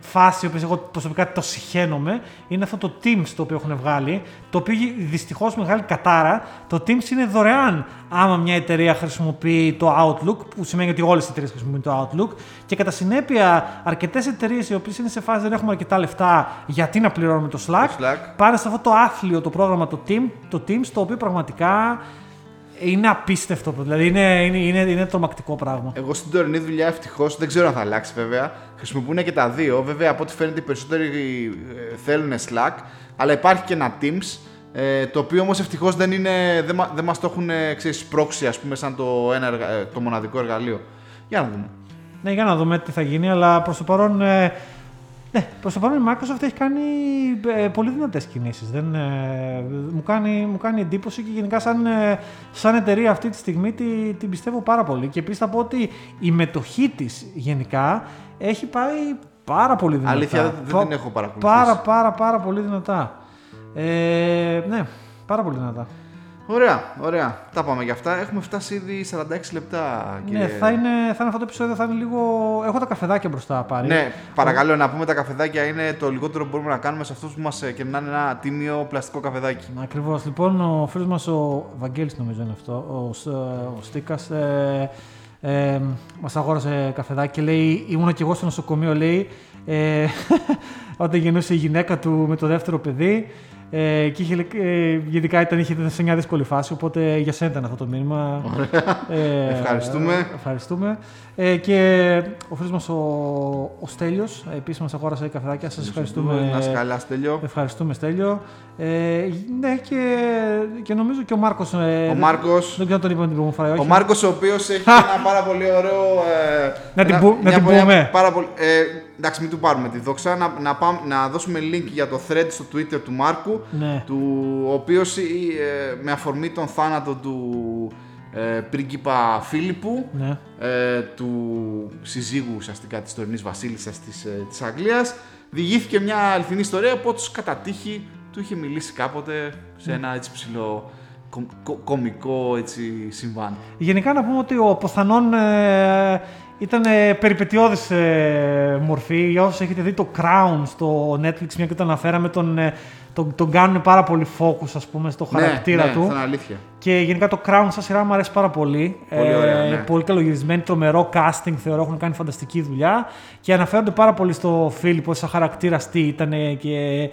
φάση, όπως εγώ προσωπικά το συχαίνομαι, είναι αυτό το Teams το οποίο έχουν βγάλει, το οποίο δυστυχώς μεγάλη κατάρα. Το Teams είναι δωρεάν άμα μια εταιρεία χρησιμοποιεί το Outlook, που σημαίνει ότι όλες οι εταιρείες χρησιμοποιούν το Outlook, και κατά συνέπεια αρκετές εταιρείες οι οποίες είναι σε φάση δεν έχουμε αρκετά λεφτά, γιατί να πληρώνουμε το Slack, το Slack. Πάνε σε αυτό το άθλιο το πρόγραμμα το, team, το Teams, το οποίο πραγματικά είναι απίστευτο, δηλαδή είναι, είναι, είναι, είναι τρομακτικό πράγμα. Εγώ στην τωρινή δουλειά ευτυχώς, δεν ξέρω αν θα αλλάξει βέβαια, χρησιμοποιούν και τα δύο. Βέβαια από ό,τι φαίνεται οι περισσότεροι θέλουν Slack, αλλά υπάρχει και ένα Teams, το οποίο όμως ευτυχώς δεν, είναι, δεν, δεν μας το έχουν, ξέρεις, σπρώξει, ας πούμε, σαν το, ένα, το μοναδικό εργαλείο. Για να δούμε. Ναι, για να δούμε τι θα γίνει, αλλά προς το παρόν... Ε... Ναι, προς το παρόν η Microsoft έχει κάνει ε, πολύ δυνατές κινήσεις. Δεν, ε, μου, κάνει, μου κάνει εντύπωση και γενικά σαν, ε, σαν εταιρεία αυτή τη στιγμή την, την πιστεύω πάρα πολύ. Και επίσης θα πω ότι η μετοχή της γενικά έχει πάει πάρα πολύ δυνατά. Αλήθεια, δεν, δεν την έχω παρακολουθήσει. Πάρα πάρα πάρα πολύ δυνατά. Ε, ναι, πάρα πολύ δυνατά. Ωραία, ωραία. Τα πάμε για αυτά. Έχουμε φτάσει ήδη σαράντα έξι λεπτά, κύριε. Ναι, θα είναι, θα είναι αυτό το επεισόδιο, θα είναι λίγο... Έχω τα καφεδάκια μπροστά πάρει. Ναι, παρακαλώ, να πούμε τα καφεδάκια είναι το λιγότερο που μπορούμε να κάνουμε σε αυτούς που μας κερνάνε ένα τίμιο πλαστικό καφεδάκι. Ακριβώς. Λοιπόν, ο φίλος μας ο Βαγγέλης, νομίζω είναι αυτό, ο, ο Στίκας, ε, ε, μας αγόρασε καφεδάκι και λέει, ήμουν και εγώ στο νοσοκομείο, λέει, ε, όταν γεννούσε η γυναίκα του με το δεύτερο παιδί. Ε, και είχε, ε, γενικά ήταν, είχε σε μια δύσκολη φάση, οπότε για σένα ήταν αυτό το μήνυμα. Ωραία. Ε, ευχαριστούμε. Ε, ευχαριστούμε. Ε, και ο φίλος μας ο, ο Στέλιος επίσης μας αγόρασε καφεδάκια. Σας ευχαριστούμε. Να είσαι καλά, Στέλιο. Ευχαριστούμε, Στέλιο. Ε, ναι, και, και νομίζω και ο Μάρκος. Ε, ο Μάρκος. Δεν ξέρω αν τον είπαμε την προηγούμενη φορά. Ο Μάρκος, ο οποίος έχει ένα πάρα πολύ ωραίο. Ε, να την, ένα, που, να την πολύ, πούμε. Πάρα πολύ, ε, εντάξει, μην του πάρουμε τη δόξα. Να, να, πάμε, να δώσουμε link για το thread στο Twitter του Μάρκου. Ναι. Του, ο οποίος ε, με αφορμή τον θάνατο του ε, πρίγκιπα Φίλιππου, ναι, ε, του συζύγου ουσιαστικά της τωρινής βασίλισσας της, ε, της Αγγλίας, διηγήθηκε μια αληθινή ιστορία που τους κατά τύχη του είχε μιλήσει κάποτε σε ένα έτσι ψηλό κο, κο, κομικό έτσι, συμβάν. Γενικά να πούμε ότι ο Ποθανών ε, ήταν ε, περιπετειώδης ε, μορφή. Για όσους έχετε δει το Crown στο Netflix, μια και το αναφέραμε, τον, ε, τον, τον κάνουν πάρα πολύ focus, ας πούμε, στο χαρακτήρα, ναι, ναι, του. Ναι, ήταν αλήθεια. Και γενικά το Crown σαν σειρά μου αρέσει πάρα πολύ. Πολύ ωραία, ναι. ε, Πολύ καλογυρισμένη, τρομερό casting, θεωρώ, έχουν κάνει φανταστική δουλειά. Και αναφέρονται πάρα πολύ στο Φίλιππο, σαν χαρακτήρας τι ήταν και...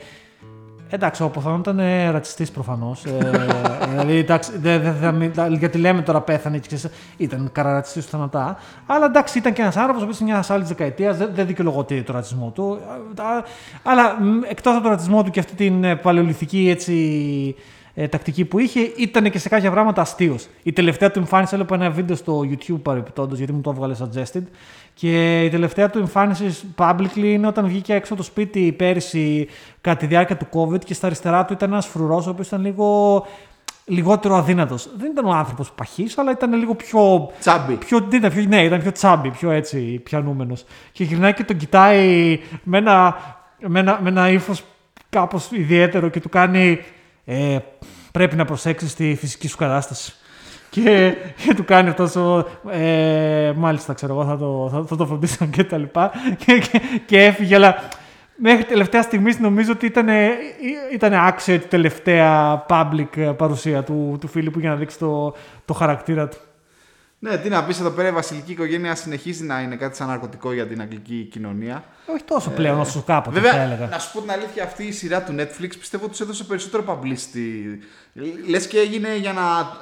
Εντάξει, ο Ποθανόν ήταν ε, ρατσιστής προφανώς. Ε, δηλαδή, εντάξει, δε, δε, δε, δε, γιατί λέμε τώρα πέθανε και ξέρεις, ήταν καραρατσιστής του θανατά. Αλλά εντάξει, ήταν και ένας άνθρωπος ο οποίος είναι μιας άλλης δεκαετίας, δεν δε δικαιολογεί το ρατσισμό του. Αλλά εκτός από τον ρατσισμό του και αυτή την παλαιολιθική έτσι, ε, τακτική που είχε, ήταν και σε κάποια πράγματα αστείος. Η τελευταία του εμφάνιση, έλεπα ένα βίντεο στο YouTube παρεπιπτόντως, γιατί μου το έβγαλε suggested. Και η τελευταία του εμφάνιση publicly είναι όταν βγήκε έξω από το σπίτι πέρυσι κατά τη διάρκεια του COVID και στα αριστερά του ήταν ένας φρουρός, ο οποίος ήταν λίγο λιγότερο αδύνατος. Δεν ήταν ο άνθρωπος παχής, αλλά ήταν λίγο πιο. Τσάμπι. Πιο, ήταν πιο, ναι, ήταν πιο τσάμπι, πιο έτσι πιανούμενος. Και γυρνάει και τον κοιτάει με ένα, με ένα, με ένα ύφος κάπως ιδιαίτερο και του κάνει. Ε, πρέπει να προσέξεις τη φυσική σου κατάσταση. Και, και του κάνει αυτός ο. Ε, μάλιστα, ξέρω εγώ, θα το, θα, θα το φροντίσαν και τα λοιπά. Και, και, και έφυγε, αλλά. Μέχρι τελευταία στιγμή νομίζω ότι ήταν άξιο τη τελευταία public παρουσία του, του Φίλιππου για να δείξει το, το χαρακτήρα του. Ναι, τι να πεις εδώ πέρα, η βασιλική οικογένεια συνεχίζει να είναι κάτι σαν ναρκωτικό για την αγγλική κοινωνία. Όχι τόσο ε, πλέον όσο κάποτε, βέβαια, θα έλεγα. Να σου πω την αλήθεια, αυτή η σειρά του Netflix πιστεύω τους έδωσε περισσότερο publicity. Λες και έγινε για να,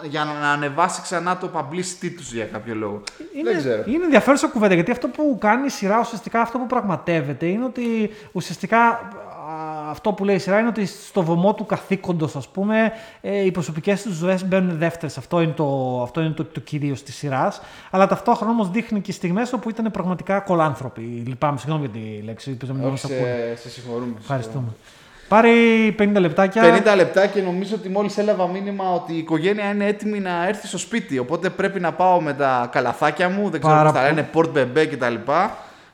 για να ανεβάσει ξανά το publicity τους για κάποιο λόγο. Είναι, δεν ξέρω. Είναι ενδιαφέρουσα κουβέντα, γιατί αυτό που κάνει η σειρά ουσιαστικά, αυτό που πραγματεύεται, είναι ότι ουσιαστικά. Αυτό που λέει η σειρά είναι ότι στο βωμό του καθήκοντος, ας πούμε, οι προσωπικές τους ζωές μπαίνουν δεύτερες. Αυτό είναι το, αυτό είναι το, το κυρίως της σειράς. Αλλά ταυτόχρονα όμως δείχνει και στιγμές όπου ήταν πραγματικά κολάνθρωποι. Λυπάμαι, συγγνώμη για τη λέξη. Όχι, σε, σε συγχωρούμε. Ευχαριστούμε. Πάρει πενήντα λεπτάκια. πενήντα λεπτά και νομίζω ότι μόλις έλαβα μήνυμα ότι η οικογένεια είναι έτοιμη να έρθει στο σπίτι. Οπότε πρέπει να πάω με τα καλαθάκια μου, δεν ξέρω πώς τα λένε, Port Bebe κτλ.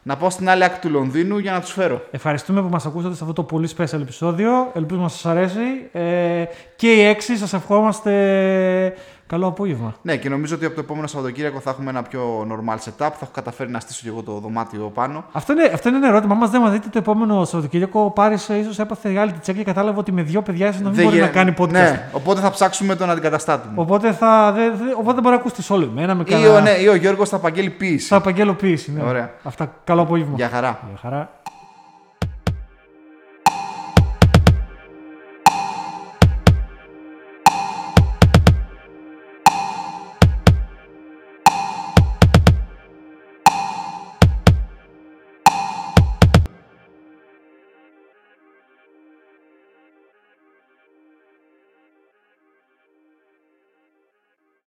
Να πάω στην άλλη άκρη του Λονδίνου για να τους φέρω. Ευχαριστούμε που μας ακούσατε σε αυτό το πολύ special επεισόδιο. Ελπίζουμε να σας αρέσει. Ε, και οι έξι σας ευχόμαστε καλό απόγευμα. Ναι, και νομίζω ότι από το επόμενο Σαββατοκύριακο θα έχουμε ένα πιο normal setup. Θα έχω καταφέρει να στήσω και εγώ το δωμάτιο πάνω. Αυτό είναι, αυτό είναι ένα ερώτημα. Αν μας δεν μας δείτε το επόμενο Σαββατοκύριακο, Πάρης ίσως έπαθε reality check και κατάλαβα ότι με δύο παιδιά ίσως να μην δεν μπορεί γε... να κάνει podcast. Ναι, οπότε θα ψάξουμε τον αντικαταστάτη μου. Οπότε θα δε, δε, οπότε μπορεί να ακούσει όλο εμένα με κανένα. Ή ο, ναι, ή ο Γιώργος θα απαγγέλει ποιήση. Θα απαγγέλω ποιήση. Ναι. Ωραία. Αυτά. Καλό απόγευμα. Για χαρά. Για χαρά.